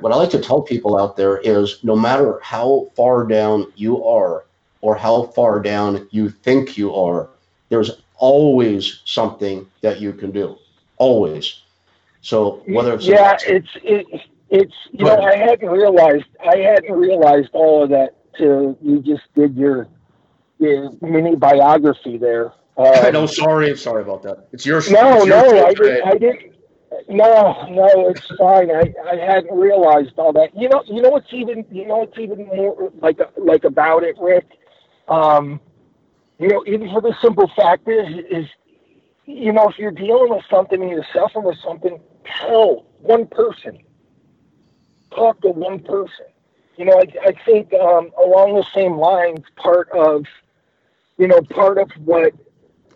what I like to tell people out there is, no matter how far down you are or how far down you think you are, there's always something that you can do, always. So whether it's yeah, a- it's it's. It's, you know, I hadn't realized, I hadn't realized all of that till you just did your, your mini biography there. Uh, no, sorry, sorry about that. It's your show. No, your no, show, I, right? didn't, I didn't, no, no, it's fine. I, I hadn't realized all that. You know, you know what's even, you know what's even more like, like about it, Rick? Um, you know, even for the simple fact is, is, you know, if you're dealing with something and you're suffering with something, tell one person. Talk to one person. You know, I, I think um, along the same lines, part of, you know, part of what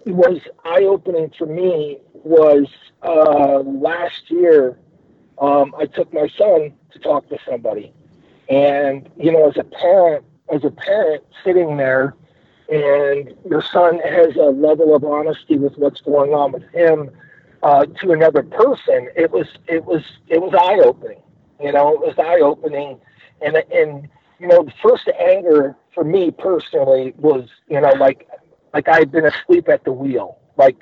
was eye-opening for me was uh, last year, um, I took my son to talk to somebody. And, you know, as a parent, as a parent sitting there, and your son has a level of honesty with what's going on with him uh, to another person, it was, it was, it was eye-opening. You know, it was eye-opening, and and you know, the first anger for me personally was, you know, like like I had been asleep at the wheel. Like,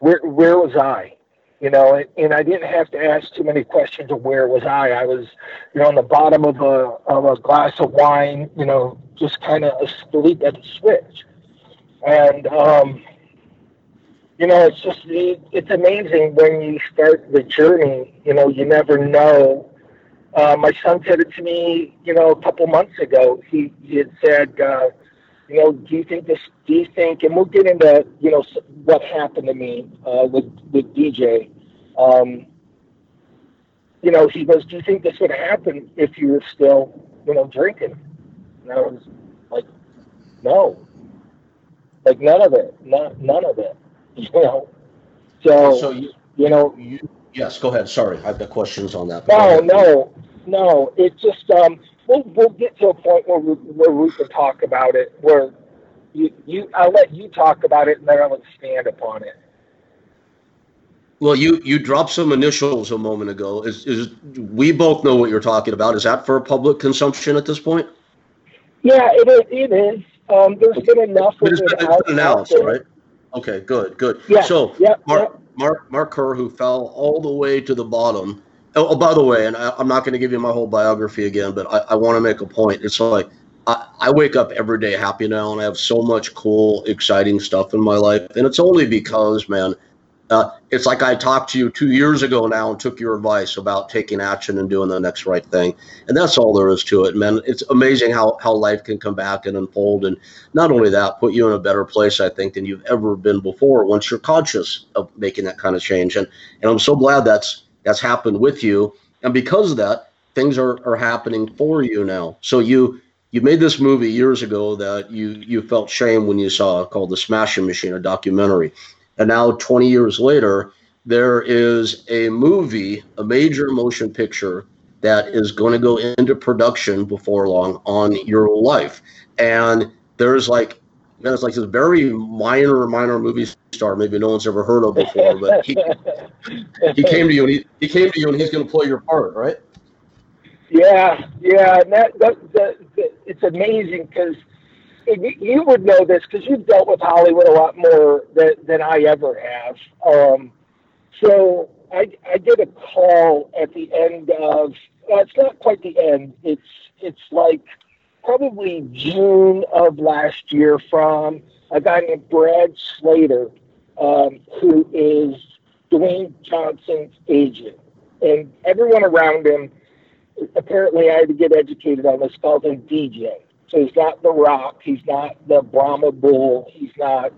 where where was I? You know, and, and I didn't have to ask too many questions of where was I. I was, you know, on the bottom of a of a glass of wine. You know, just kind of asleep at the switch, and um, you know, it's just it's amazing when you start the journey. You know, you never know. Uh, my son said it to me, you know, a couple months ago. He, he had said, uh, you know, do you think this, do you think, and we'll get into, you know, what happened to me uh, with, with D J. Um, you know, he goes, do you think this would happen if you were still, you know, drinking? And I was like, no. Like, none of it. Not, none of it. You know? So, so you, you know. You, yes, go ahead. Sorry, I've got questions on that. No, no, no. It's just, um, we'll, we'll get to a point where we, where we can talk about it, where you, you, I'll let you talk about it, and then I'll expand upon it. Well, you, you dropped some initials a moment ago. Is is we both know what you're talking about. Is that for public consumption at this point? Yeah, it is. It is. Um, there's been enough. There's been, it's been announced, right? Okay, good, good. Yeah, so yeah, Mark, yeah. Mark Mark Kerr, who fell all the way to the bottom. Oh, oh by the way, and I, I'm not going to give you my whole biography again, but I, I want to make a point. It's like I, I wake up every day happy now, and I have so much cool, exciting stuff in my life, and it's only because, man. Uh, it's like I talked to you two years ago now and took your advice about taking action and doing the next right thing. And that's all there is to it, man. It's amazing how, how life can come back and unfold. And not only that, put you in a better place, I think, than you've ever been before once you're conscious of making that kind of change. And and I'm so glad that's that's happened with you. And because of that, things are, are happening for you now. So you you made this movie years ago that you, you felt shame when you saw, called The Smashing Machine, a documentary. And now twenty years later, there is a movie, a major motion picture that is going to go into production before long on your life. And there's like, man, it's like this very minor, minor movie star, maybe no one's ever heard of before, but he he came to you and he, he came to you and he's going to play your part, right? Yeah, yeah, and that, that, that, that it's amazing because. You would know this because you've dealt with Hollywood a lot more than, than I ever have. Um, so I, I did a call at the end of, well, it's not quite the end. It's, it's like probably June of last year from a guy named Brad Slater, um, who is Dwayne Johnson's agent, and everyone around him. Apparently I had to get educated on this, called him D J. So he's not The Rock, he's not the Brahma Bull, he's not,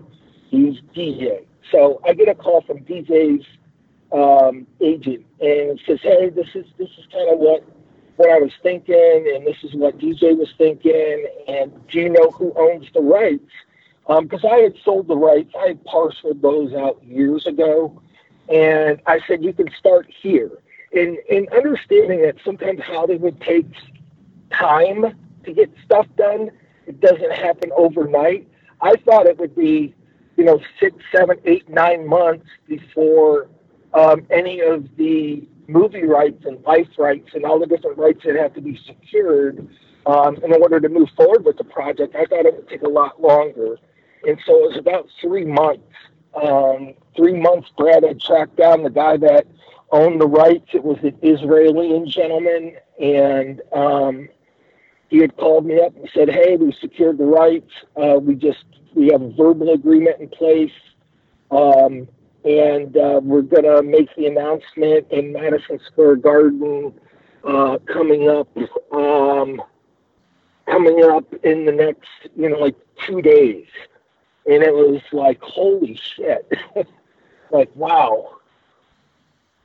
he's D J. So I get a call from D J's um, agent, and he says, hey, this is this is kind of what, what I was thinking, and this is what D J was thinking, and do you know who owns the rights? Because um, I had sold the rights, I had parceled those out years ago, and I said, you can start here. And, and understanding that sometimes Hollywood takes time to get stuff done, it doesn't happen overnight. I thought it would be, you know, six, seven, eight, nine months before um, any of the movie rights and life rights and all the different rights that have to be secured um, in order to move forward with the project. I thought it would take a lot longer. And so it was about three months. Um, three months, Brad had tracked down the guy that owned the rights. It was an Israeli gentleman, and um, he had called me up and said, hey, we secured the rights. Uh, we just, we have a verbal agreement in place. Um, and uh, we're going to make the announcement in Madison Square Garden uh, coming up, um, coming up in the next, you know, like two days. And it was like, holy shit. Like, wow.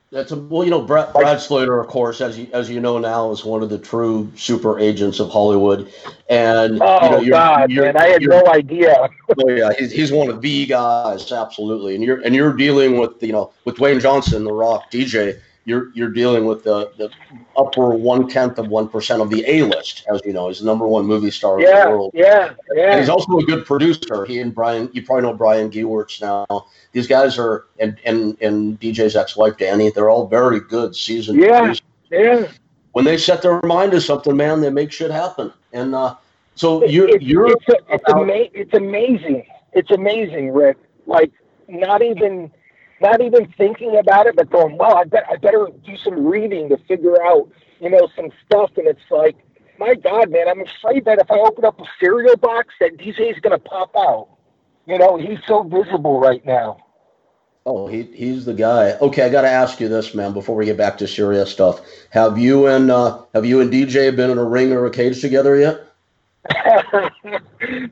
That's a, well, you know, Brad, Brad Slater, of course, as you, as you know now, is one of the true super agents of Hollywood. And oh you know, you're, God, you're, man, I had no idea. Oh yeah, he's he's one of the guys, absolutely. And you're and you're dealing with you know with Dwayne Johnson, The Rock, D J. You're you're dealing with the, the upper one tenth of one percent of the A list, as you know. He's the number one movie star yeah, in the world. Yeah, yeah. And he's also a good producer. He and Brian, you probably know Brian Giewertz now. These guys are, and and, and D J's ex-wife Danny, they're all very good seasoned yeah, producers. Yeah. When they set their mind to something, man, they make shit happen. And uh, so it, you're, it, you're it's a, it's, about, ama- it's amazing. It's amazing, Rick. Like not even. Not even thinking about it, but going, well, I bet I better do some reading to figure out, you know, some stuff. And it's like, my God, man, I'm afraid that if I open up a cereal box, that D J's going to pop out. You know, he's so visible right now. Oh, he he's the guy. Okay, I got to ask you this, man, before we get back to serious stuff. Have you and uh, have you and D J been in a ring or a cage together yet?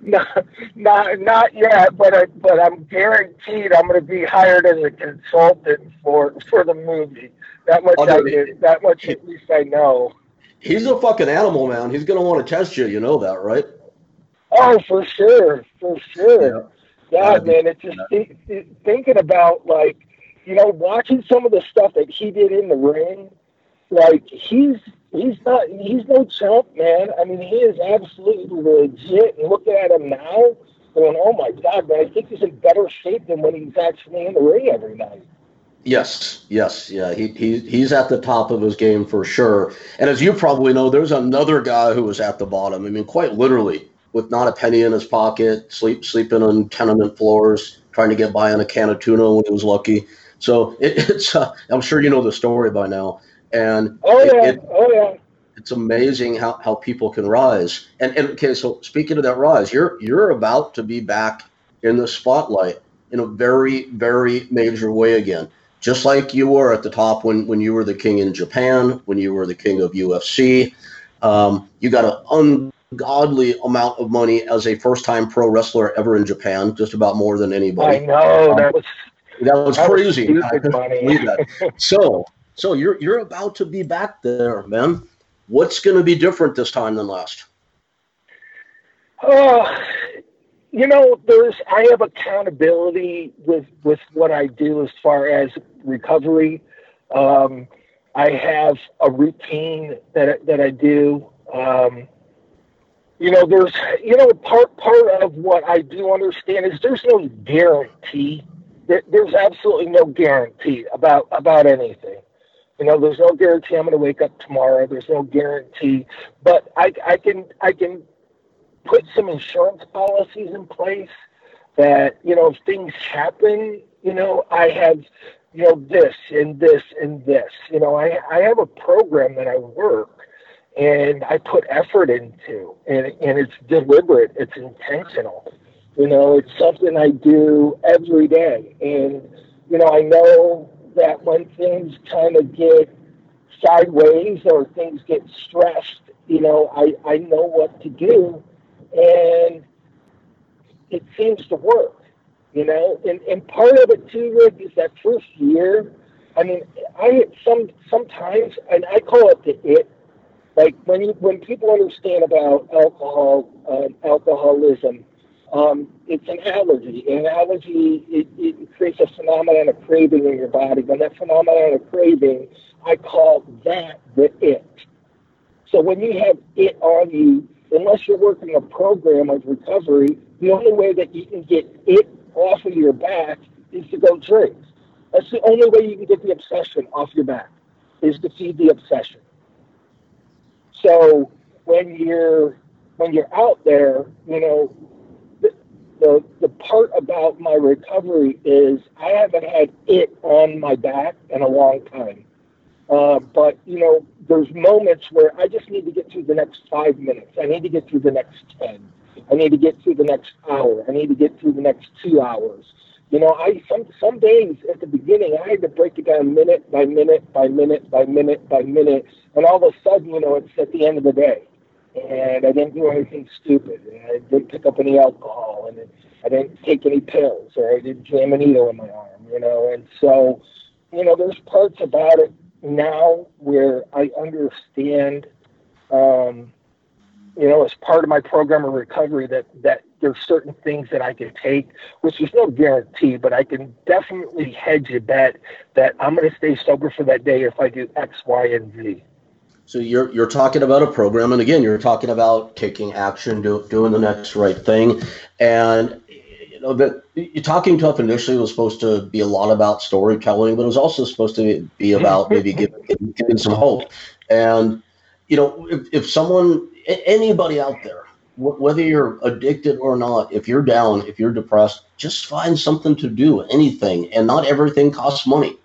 not, not, not yet, but I, but I'm guaranteed I'm going to be hired as a consultant for for the movies. That much I did, that much at least I know. He's a fucking animal, man. He's going to want to test you. You know that, right? Oh, for sure. For sure. Yeah. God, man, it's just th- th- thinking about, like, you know, watching some of the stuff that he did in the ring, like, he's he's not he's no chump, man. I mean, he is absolutely legit. And looking at him now, going, oh, my God, man, I think he's in better shape than when he's actually in the ring every night. Yes, yes, yeah. He, he he's at the top of his game for sure. And as you probably know, there's another guy who was at the bottom. I mean, quite literally, with not a penny in his pocket, sleep sleeping on tenement floors, trying to get by on a can of tuna when he was lucky. So it, it's uh, I'm sure you know the story by now. And oh yeah, it, oh yeah. It's amazing how, how people can rise. And and okay, so speaking of that rise, you're you're about to be back in the spotlight in a very, very major way again. Just like you were at the top when, when you were the king in Japan, when you were the king of U F C. Um, you got an ungodly amount of money as a first-time pro wrestler ever in Japan, just about more than anybody. I know. Um, that was that was that crazy. Was I couldn't believe that. So, so you're, you're about to be back there, man. What's going to be different this time than last? Uh, you know, there's I have accountability with, with what I do as far as recovery. Um, I have a routine that that I do. Um, you know, there's you know part part of what I do understand is there's no guarantee. There, there's absolutely no guarantee about about anything. You know, there's no guarantee I'm going to wake up tomorrow. There's no guarantee, but I I can I can. put some insurance policies in place that, you know, if things happen, you know, I have, you know, this and this and this, you know, I, I have a program that I work and I put effort into, and and it's deliberate. It's intentional. You know, it's something I do every day. And, you know, I know that when things kind of get sideways or things get stressed, you know, I, I know what to do. And it seems to work, you know. And, and part of it too, Rick, is that first year. I mean, I hit some sometimes, and I call it the it. Like when you when people understand about alcohol, uh, alcoholism, um, it's an allergy. An allergy it, it creates a phenomenon of craving in your body. When that phenomenon of craving, I call that the it. So when you have it on you, unless you're working a program of recovery, the only way that you can get it off of your back is to go drink. That's the only way you can get the obsession off your back, is to feed the obsession. So when you're when you're out there, you know, the the, the part about my recovery is I haven't had it on my back in a long time. Uh, but, you know, there's moments where I just need to get through the next five minutes. I need to get through the next ten. I need to get through the next hour. I need to get through the next two hours. You know, I some some days at the beginning, I had to break it down minute by minute by minute by minute by minute. And all of a sudden, you know, it's at the end of the day. And I didn't do anything stupid. And I didn't pick up any alcohol. And I didn't take any pills. Or I didn't jam a needle in my arm, you know. And so, you know, there's parts about it now where I understand, um, you know, as part of my program of recovery that, that there's certain things that I can take, which is no guarantee, but I can definitely hedge a bet that I'm going to stay sober for that day if I do X, Y, and Z. So you're you're talking about a program, and again, you're talking about taking action, do, doing the next right thing. And you know, that Talking Tough initially was supposed to be a lot about storytelling, but it was also supposed to be about maybe giving, giving some hope. And, you know, if, if someone, anybody out there, wh- whether you're addicted or not, if you're down, if you're depressed, just find something to do, anything. And not everything costs money,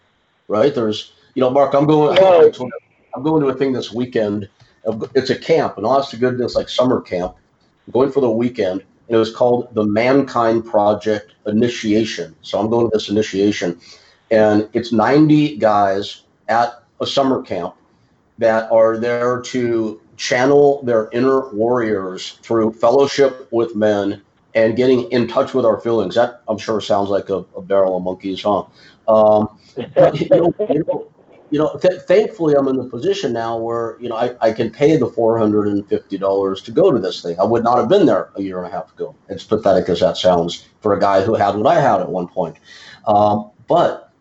right? There's, you know, Mark, I'm going, I'm going, I'm going to a thing this weekend. It's a camp, and honest to goodness, like summer camp. I'm going for the weekend. It was called the Mankind Project Initiation. So I'm going to this initiation. And it's ninety guys at a summer camp that are there to channel their inner warriors through fellowship with men and getting in touch with our feelings. That, I'm sure, sounds like a, a barrel of monkeys, huh? Um, but, you know, you know, th- thankfully I'm in the position now where, you know, I, I can pay the four hundred fifty dollars to go to this thing. I would not have been there a year and a half ago, as pathetic as that sounds for a guy who had what I had at one point. Um, but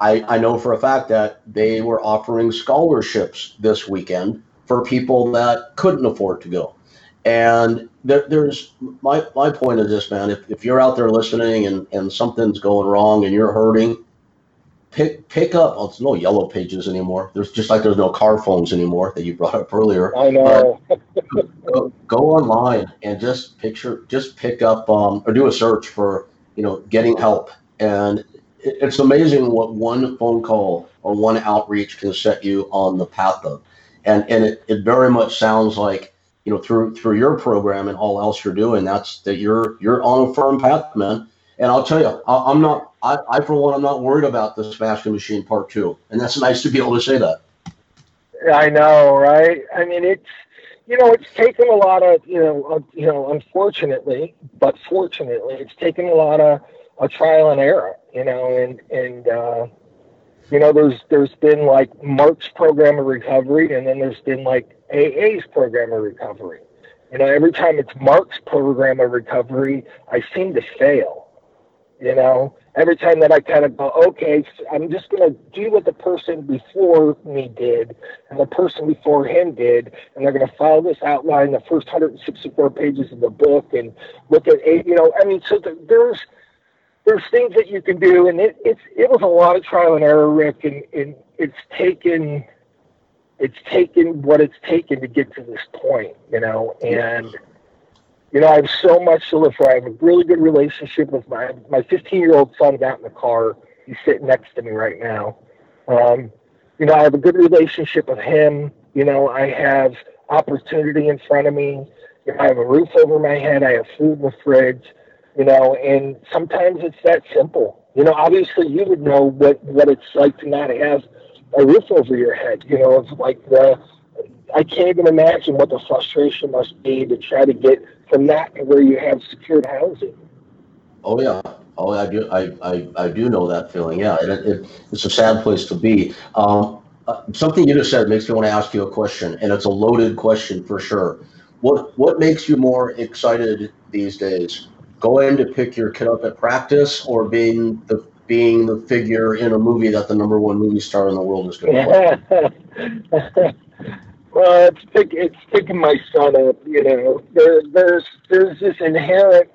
I, I know for a fact that they were offering scholarships this weekend for people that couldn't afford to go. And there, there's my, my point of this, man, if, if you're out there listening and, and something's going wrong and you're hurting, Pick pick up. Oh, there's no yellow pages anymore. There's just like there's no car phones anymore that you brought up earlier. I know. go, go online and just picture, just pick up um, or do a search for, you know, getting help. And it, it's amazing what one phone call or one outreach can set you on the path of. And and it, it very much sounds like, you know, through through your program and all else you're doing, that's that you're you're on a firm path, man. And I'll tell you, I, I'm not. I, I, for one, I'm not worried about the Smashing Machine Part Two, and that's nice to be able to say that. I know, right? I mean, it's, you know, it's taken a lot of, you know, uh, you know, unfortunately, but fortunately, it's taken a lot of a trial and error, you know, and and uh, you know, there's there's been like Mark's program of recovery, and then there's been like A A's program of recovery. You know, every time it's Mark's program of recovery, I seem to fail. You know, every time that I kind of go, okay, I'm just going to do what the person before me did and the person before him did, and they're going to follow this outline, the first one hundred sixty-four pages of the book, and look at, you know, I mean, so there's there's things that you can do, and it it's it was a lot of trial and error, Rick, and, and it's taken it's taken what it's taken to get to this point, you know, and. You know, I have so much to live for. I have a really good relationship with my my fifteen-year-old son's out in the car. He's sitting next to me right now. Um, you know, I have a good relationship with him. You know, I have opportunity in front of me. You know, I have a roof over my head. I have food in the fridge. You know, and sometimes it's that simple. You know, obviously you would know what, what it's like to not have a roof over your head. You know, it's like the... I can't even imagine what the frustration must be to try to get from that to where you have secured housing. Oh yeah, oh I do, I I, I do know that feeling. Yeah, it, it, it's a sad place to be. Um, uh, something you just said makes me want to ask you a question, and it's a loaded question for sure. What what makes you more excited these days? Going to pick your kid up at practice, or being the being the figure in a movie that the number one movie star in the world is going to play? Well, it's, pick, it's picking my son up, you know. There, there's there's this inherent,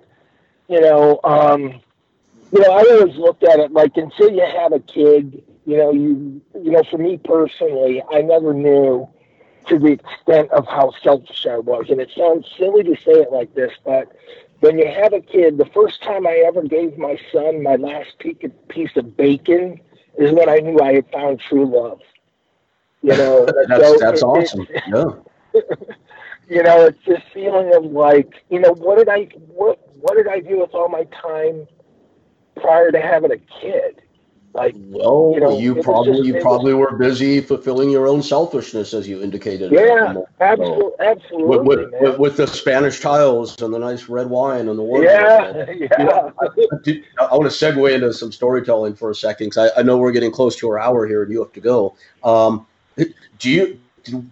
you know, um, you know, I always looked at it like until you have a kid, you know, you you know, for me personally, I never knew to the extent of how selfish I was. And it sounds silly to say it like this, but when you have a kid, the first time I ever gave my son my last piece of bacon is when I knew I had found true love. You know, that's, so that's it, awesome. It, yeah. You know, it's this feeling of like, you know, what did I, what, what did I do with all my time prior to having a kid? Like, well, you know, you probably, just, you probably was, were busy fulfilling your own selfishness, as you indicated. Yeah, so, absolutely, absolutely. With, with, with the Spanish tiles and the nice red wine and the water. Yeah, and, yeah. You know, I, I want to segue into some storytelling for a second because I, I know we're getting close to our hour here, and you have to go. Um, Do you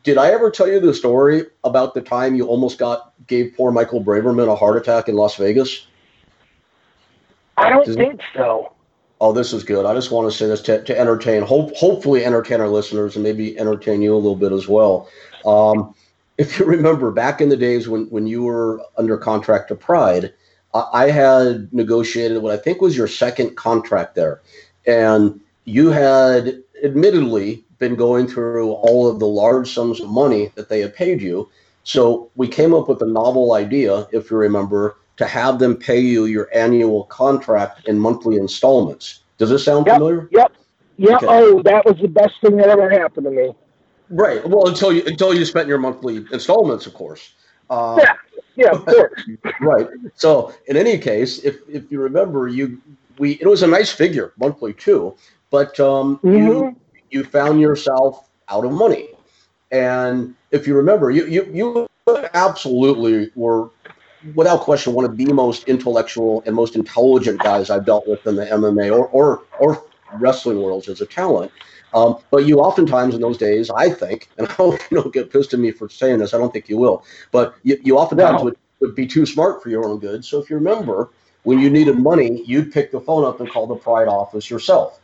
did I ever tell you the story about the time you almost got gave poor Michael Braverman a heart attack in Las Vegas? I don't Does, think so. Oh, this is good. I just want to say this to, to entertain, hope, hopefully entertain our listeners and maybe entertain you a little bit as well. Um, if you remember back in the days when, when you were under contract to Pride, I, I had negotiated what I think was your second contract there. And you had admittedly been going through all of the large sums of money that they had paid you. So we came up with a novel idea, if you remember, to have them pay you your annual contract in monthly installments. Does this sound yep, familiar? Yep. Yeah. Okay. Oh, that was the best thing that ever happened to me. Right. Well, until you until you spent your monthly installments, of course. Uh, yeah. Yeah. Of course. Right. So in any case, if if you remember, you we it was a nice figure monthly too, but um, mm-hmm. you. You found yourself out of money. And if you remember, you you, you absolutely were, without question, one of the most intellectual and most intelligent guys I've dealt with in the M M A or or, or wrestling worlds as a talent. Um, but you oftentimes in those days, I think, and I hope you don't get pissed at me for saying this, I don't think you will, but you, you oftentimes no. would, would be too smart for your own good. So if you remember, when you needed money, you'd pick the phone up and call the Pride office yourself.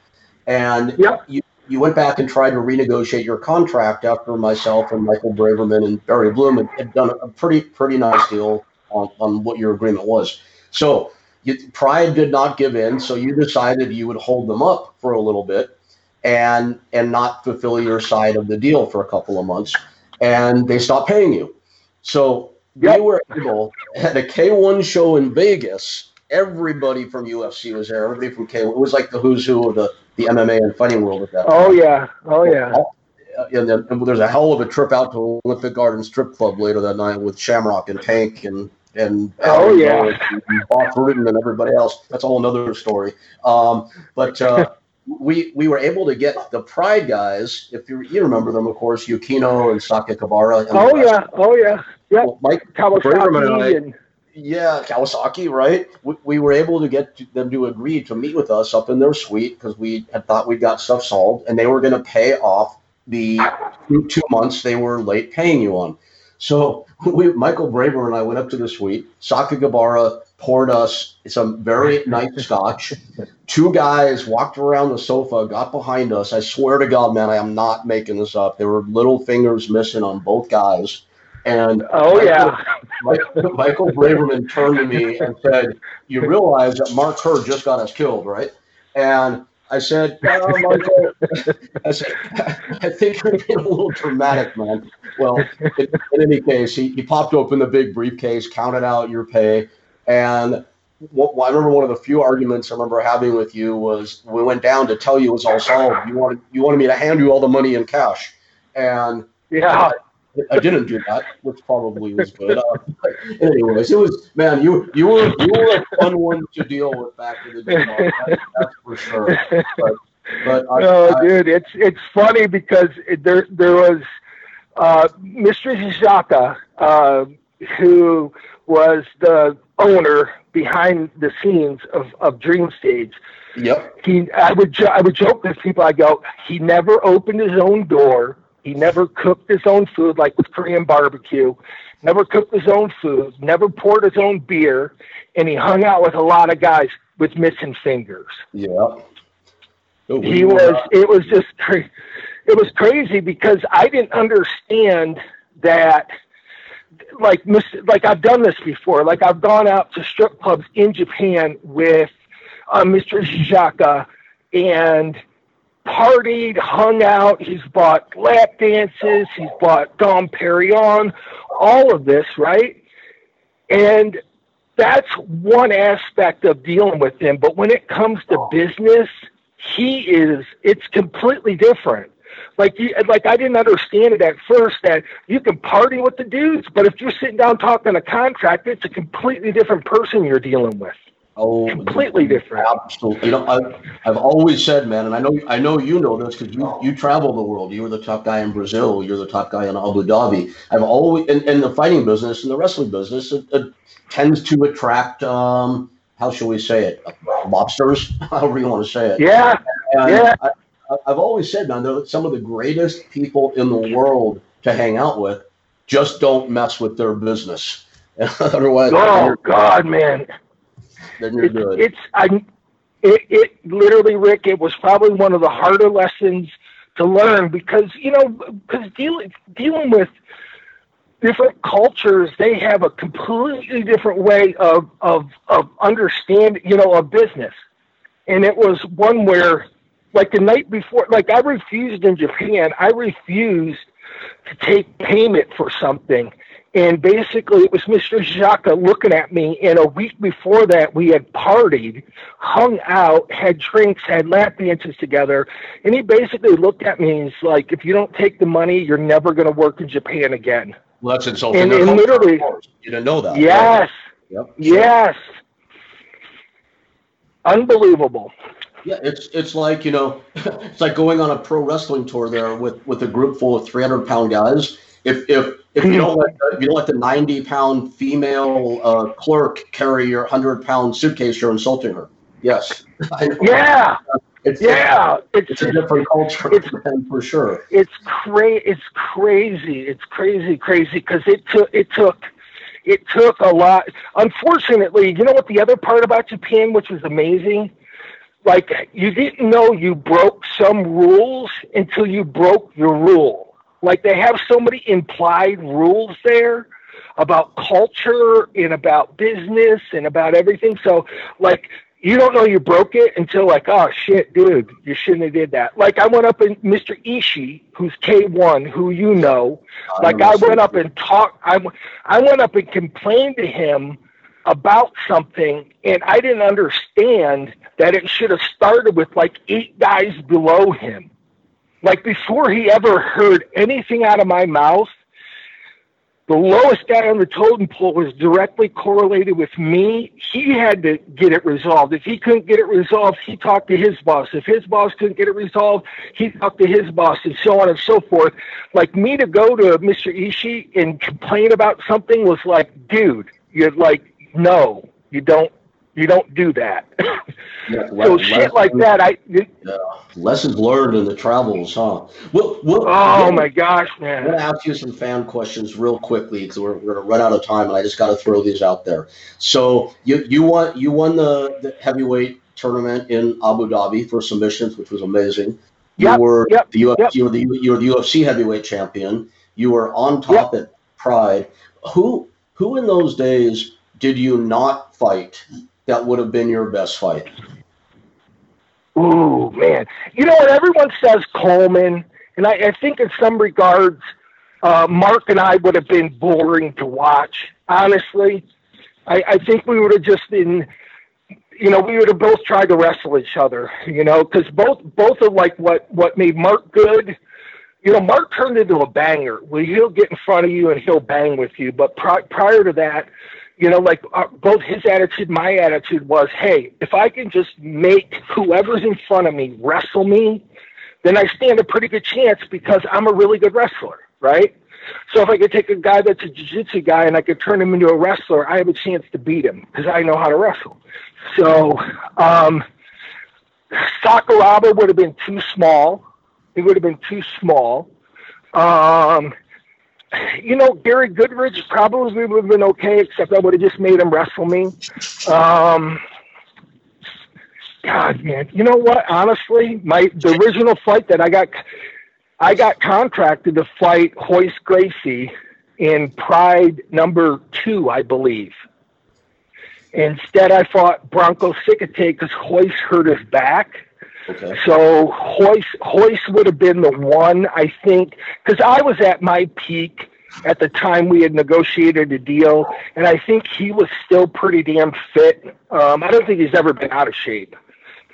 And yep. you, you went back and tried to renegotiate your contract after myself and Michael Braverman and Barry Bloom had, had done a pretty pretty nice deal on, on what your agreement was. So you, Pride did not give in, so you decided you would hold them up for a little bit and and not fulfill your side of the deal for a couple of months, and they stopped paying you. So yep. they were able, at a K one show in Vegas, everybody from U F C was there, everybody from K one. It was like the who's who of the, the M M A and fighting world at that point. Oh, yeah. Oh, yeah. And then and there's a hell of a trip out to Olympic Garden Strip Club later that night with Shamrock and Tank and and oh, yeah. and Bob Rudin and everybody else. That's all another story. Um, but... Uh, We we were able to get the Pride guys, if you you remember them, of course, Yukino and Sakakibara. And oh, yeah. Oh, yeah. Yep. Well, Mike Kawasaki. And I, yeah, Kawasaki, right? We, we were able to get them to agree to meet with us up in their suite because we had thought we'd got stuff solved, and they were going to pay off the two, two months they were late paying you on. So we, Michael Braver and I went up to the suite. Sakakibara poured us some very nice scotch. Two guys walked around the sofa, got behind us. I swear to God, man, I am not making this up. There were little fingers missing on both guys. And oh, Michael, yeah. Michael, Michael Braverman turned to me and said, "You realize that Mark Kerr just got us killed, right?" And I said, no, Michael, I said, I think you're being a little dramatic, man. Well, in, in any case, he, he popped open the big briefcase, counted out your pay. And what, well, I remember one of the few arguments I remember having with you was we went down to tell you it was all solved. You wanted, you wanted me to hand you all the money in cash. And yeah. I, I didn't do that, which probably was good. Uh, anyways, it was, man, you you were you were a fun one to deal with back in the day. That, that's for sure. But, but I, no, I, dude, it's it's funny because it, there there was uh, Mister Izaka, uh, who was the owner behind the scenes of, of Dream Stage. Yep. He, I would jo- I would joke with people. I go, he never opened his own door. He never cooked his own food, like with Korean barbecue, never cooked his own food, never poured his own beer, and he hung out with a lot of guys with missing fingers. Yeah. So he was, not. It was just, it was crazy because I didn't understand that, like, like I've done this before, like I've gone out to strip clubs in Japan with uh, Mister Izaka and partied, hung out, he's bought lap dances, he's bought Dom Perignon, all of this, right? And that's one aspect of dealing with him. But when it comes to business, he is, it's completely different. Like, you, like I didn't understand it at first that you can party with the dudes, but if you're sitting down talking a contract, it's a completely different person you're dealing with. Oh, completely different. Absolutely. You know, I've, I've always said, man, and I know I know you know this because you, you travel the world. You were the top guy in Brazil. You're the top guy in Abu Dhabi. I've always, in, in the fighting business and the wrestling business, it, it tends to attract, um, how shall we say it, mobsters, however you want to say it. Yeah, and yeah. I, I've always said, man, they're some of the greatest people in the world to hang out with. Just don't mess with their business. Otherwise, oh, God, man. It's, it's I, it, it literally, Rick, it was probably one of the harder lessons to learn because, you know, because dealing, dealing with different cultures, they have a completely different way of, of, of understanding, you know, of business. And it was one where, like the night before, like I refused in Japan, I refused to take payment for something. And basically, it was Mister Izaka looking at me. And a week before that, we had partied, hung out, had drinks, had lap dances together. And he basically looked at me and he's like, "If you don't take the money, you're never going to work in Japan again." Well, that's insulting. And, and literally, you didn't know that. Yes. Right? Yep. Yes. Unbelievable. Yeah, it's it's like, you know, it's like going on a pro wrestling tour there with, with a group full of three hundred pound guys. If if if you don't let the, if you don't let the ninety pound female uh, clerk carry your one hundred pound suitcase, you're insulting her. Yes. Yeah. It's yeah, a, it's, it's a different culture it's, for sure. It's crazy. It's crazy. It's crazy, crazy because it took it took it took a lot. Unfortunately, you know what? The other part about Japan, which was amazing, like you didn't know you broke some rules until you broke your rule. Like they have so many implied rules there about culture and about business and about everything. So like. You don't know you broke it until like, oh, shit, dude, you shouldn't have did that. Like I went up and Mister Ishii, who's K one, who you know, like I, I went up and talked. I, I went up and complained to him about something, and I didn't understand that it should have started with like eight guys below him. Like before he ever heard anything out of my mouth, the lowest guy on the totem pole was directly correlated with me. He had to get it resolved. If he couldn't get it resolved, he talked to his boss. If his boss couldn't get it resolved, he talked to his boss, and so on and so forth. Like me to go to Mister Ishii and complain about something was like, dude, you're like, no, you don't, you don't do that. Yeah, so lessons, shit like that. I it, yeah. Lessons learned in the travels, huh? We'll, we'll, oh we'll, my gosh, man! I'm gonna ask you some fan questions real quickly because we're, we're gonna run out of time, and I just gotta throw these out there. So you you won you won the, the heavyweight tournament in Abu Dhabi for submissions, which was amazing. You yep, were yep, the U F C, yep. you were the you were the U F C heavyweight champion. You were on top yep. at Pride. Who who in those days did you not fight? That would have been your best fight. Ooh, man. You know what? Everyone says Coleman, and I, I think in some regards, uh, Mark and I would have been boring to watch, honestly. I, I think we would have just been, you know, we would have both tried to wrestle each other, you know, because both both of like what, what made Mark good. You know, Mark turned into a banger. Well, he'll get in front of you and he'll bang with you, but pri- prior to that, you know, like uh, both his attitude, my attitude was, hey, if I can just make whoever's in front of me wrestle me, then I stand a pretty good chance because I'm a really good wrestler, right? So if I could take a guy that's a jiu-jitsu guy and I could turn him into a wrestler, I have a chance to beat him because I know how to wrestle. So um, Sakuraba would have been too small. He would have been too small. Um You know, Gary Goodridge probably would have been okay, except I would have just made him wrestle me. Um, God, man, you know what? Honestly, my the original fight that I got, I got contracted to fight Royce Gracie in Pride number two, I believe. Instead, I fought Bronco Sicate because Hoist hurt his back. Okay. So Hoist, Hoist would have been the one, I think, because I was at my peak at the time we had negotiated a deal, and I think he was still pretty damn fit. Um, I don't think he's ever been out of shape,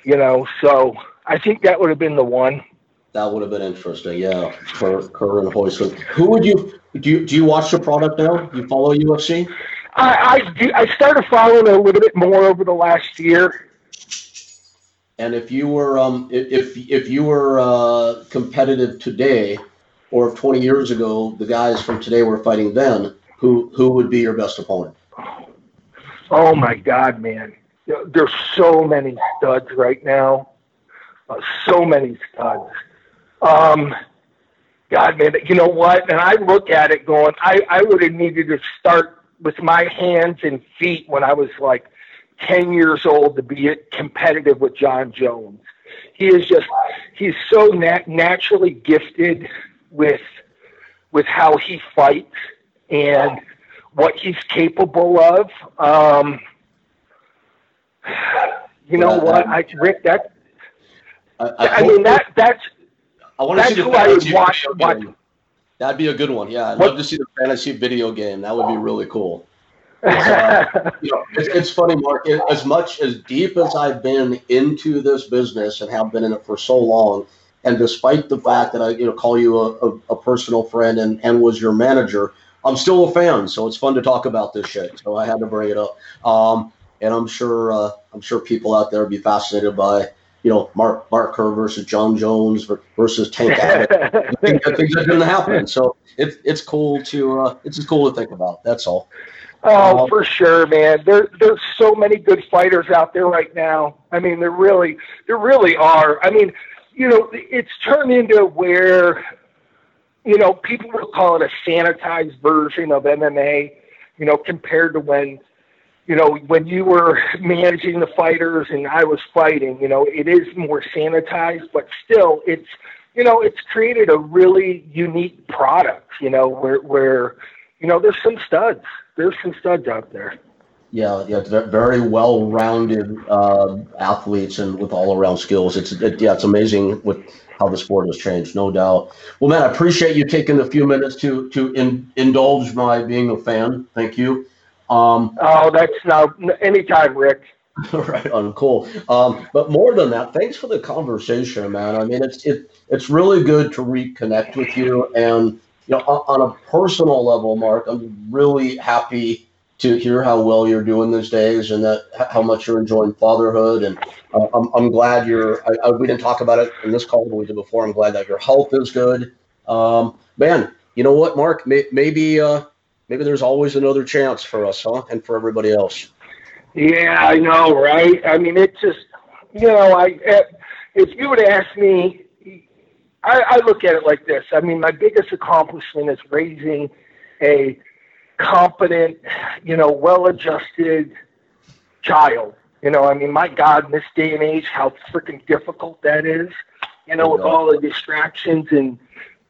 you know, so I think that would have been the one. That would have been interesting, yeah, Kerr, Kerr and Hoist. Who would you do, you, do you watch the product now? Do you follow U F C? I, I, do, I started following it a little bit more over the last year. And if you were um, if if you were uh, competitive today, or if twenty years ago the guys from today were fighting then, who who would be your best opponent? Oh my God, man! There's so many studs right now, uh, so many studs. Um, God, man, you know what? And I look at it going, I, I would have needed to start with my hands and feet when I was like ten years old to be competitive with John Jones. He is just, he's so nat- naturally gifted with, with how he fights and what he's capable of. Um, you know well, what, I, Rick, that, I, I, I mean, that, that's, I want to see who I would watch. watch. That'd be a good one. Yeah. I'd what? love to see the fantasy video game. That would be really cool. Uh, you know, it's, it's funny, Mark, it, as much as deep as I've been into this business and have been in it for so long, and despite the fact that I you know call you a, a, a personal friend and, and was your manager, I'm still a fan, so it's fun to talk about this shit, so I had to bring it up. Um, and I'm sure uh, I'm sure people out there would be fascinated by you know Mark Mark Kerr versus John Jones versus Tank Abbott. I think that things are going to happen, so it, it's cool to uh, it's cool to think about, that's all. Oh, for sure, man. There, there's so many good fighters out there right now. I mean, there really, there really are. I mean, you know, it's turned into where, you know, people will call it a sanitized version of M M A, you know, compared to when, you know, when you were managing the fighters and I was fighting, you know, it is more sanitized, but still it's, you know, it's created a really unique product, you know, where, where, you know, there's some studs. There's some studs out there. Yeah, yeah, very well-rounded uh, athletes and with all-around skills. It's it, yeah, it's amazing with how the sport has changed, no doubt. Well, man, I appreciate you taking a few minutes to to in, indulge my being a fan. Thank you. Um, oh, that's no anytime, Rick. All right, on cool. Um, but more than that, thanks for the conversation, man. I mean, it's it it's really good to reconnect with you. And you know, on a personal level, Mark, I'm really happy to hear how well you're doing these days and that how much you're enjoying fatherhood. And uh, I'm I'm glad you're. I, I, we didn't talk about it in this call, but we did before. I'm glad that your health is good. Um, man, you know what, Mark? May, maybe uh, maybe there's always another chance for us, huh? And for everybody else. Yeah, I know, right? I mean, it just, you know, I if you would ask me. I, I look at it like this. I mean, my biggest accomplishment is raising a competent, you know, well-adjusted child. You know, I mean, my God, in this day and age, how freaking difficult that is, you know, with all the distractions and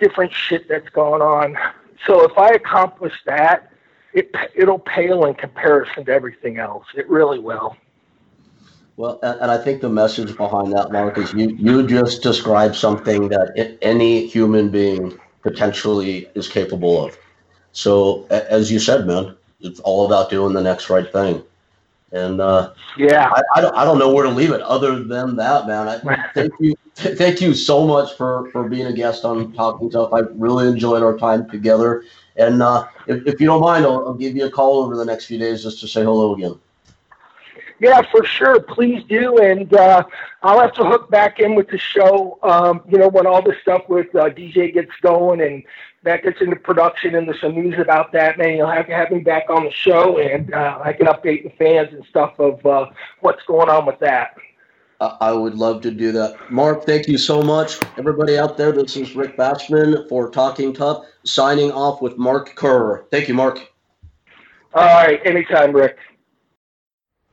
different shit that's going on. So if I accomplish that, it, it'll pale in comparison to everything else. It really will. Well, and, and I think the message behind that, Mark, is you, you just described something that it, any human being potentially is capable of. So, a, as you said, man, it's all about doing the next right thing. And uh, yeah, I, I, don't, I don't know where to leave it other than that, man. I, thank you, th- thank you so much for, for being a guest on Talking Tough. I really enjoyed our time together. And uh, if, if you don't mind, I'll, I'll give you a call over the next few days just to say hello again. Yeah, for sure. Please do. And uh, I'll have to hook back in with the show, um, you know, when all this stuff with uh, D J gets going and that gets into production and there's some news about that, man, you'll have to have me back on the show and uh, I can update the fans and stuff of uh, what's going on with that. I would love to do that. Mark, thank you so much. Everybody out there, this is Rick Bassman for Talking Tough, signing off with Mark Kerr. Thank you, Mark. All right. Anytime, Rick.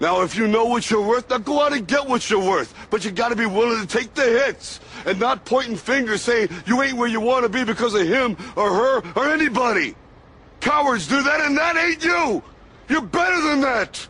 Now, if you know what you're worth, now go out and get what you're worth. But you got to be willing to take the hits and not pointing fingers saying you ain't where you want to be because of him or her or anybody. Cowards do that, and that ain't you. You're better than that.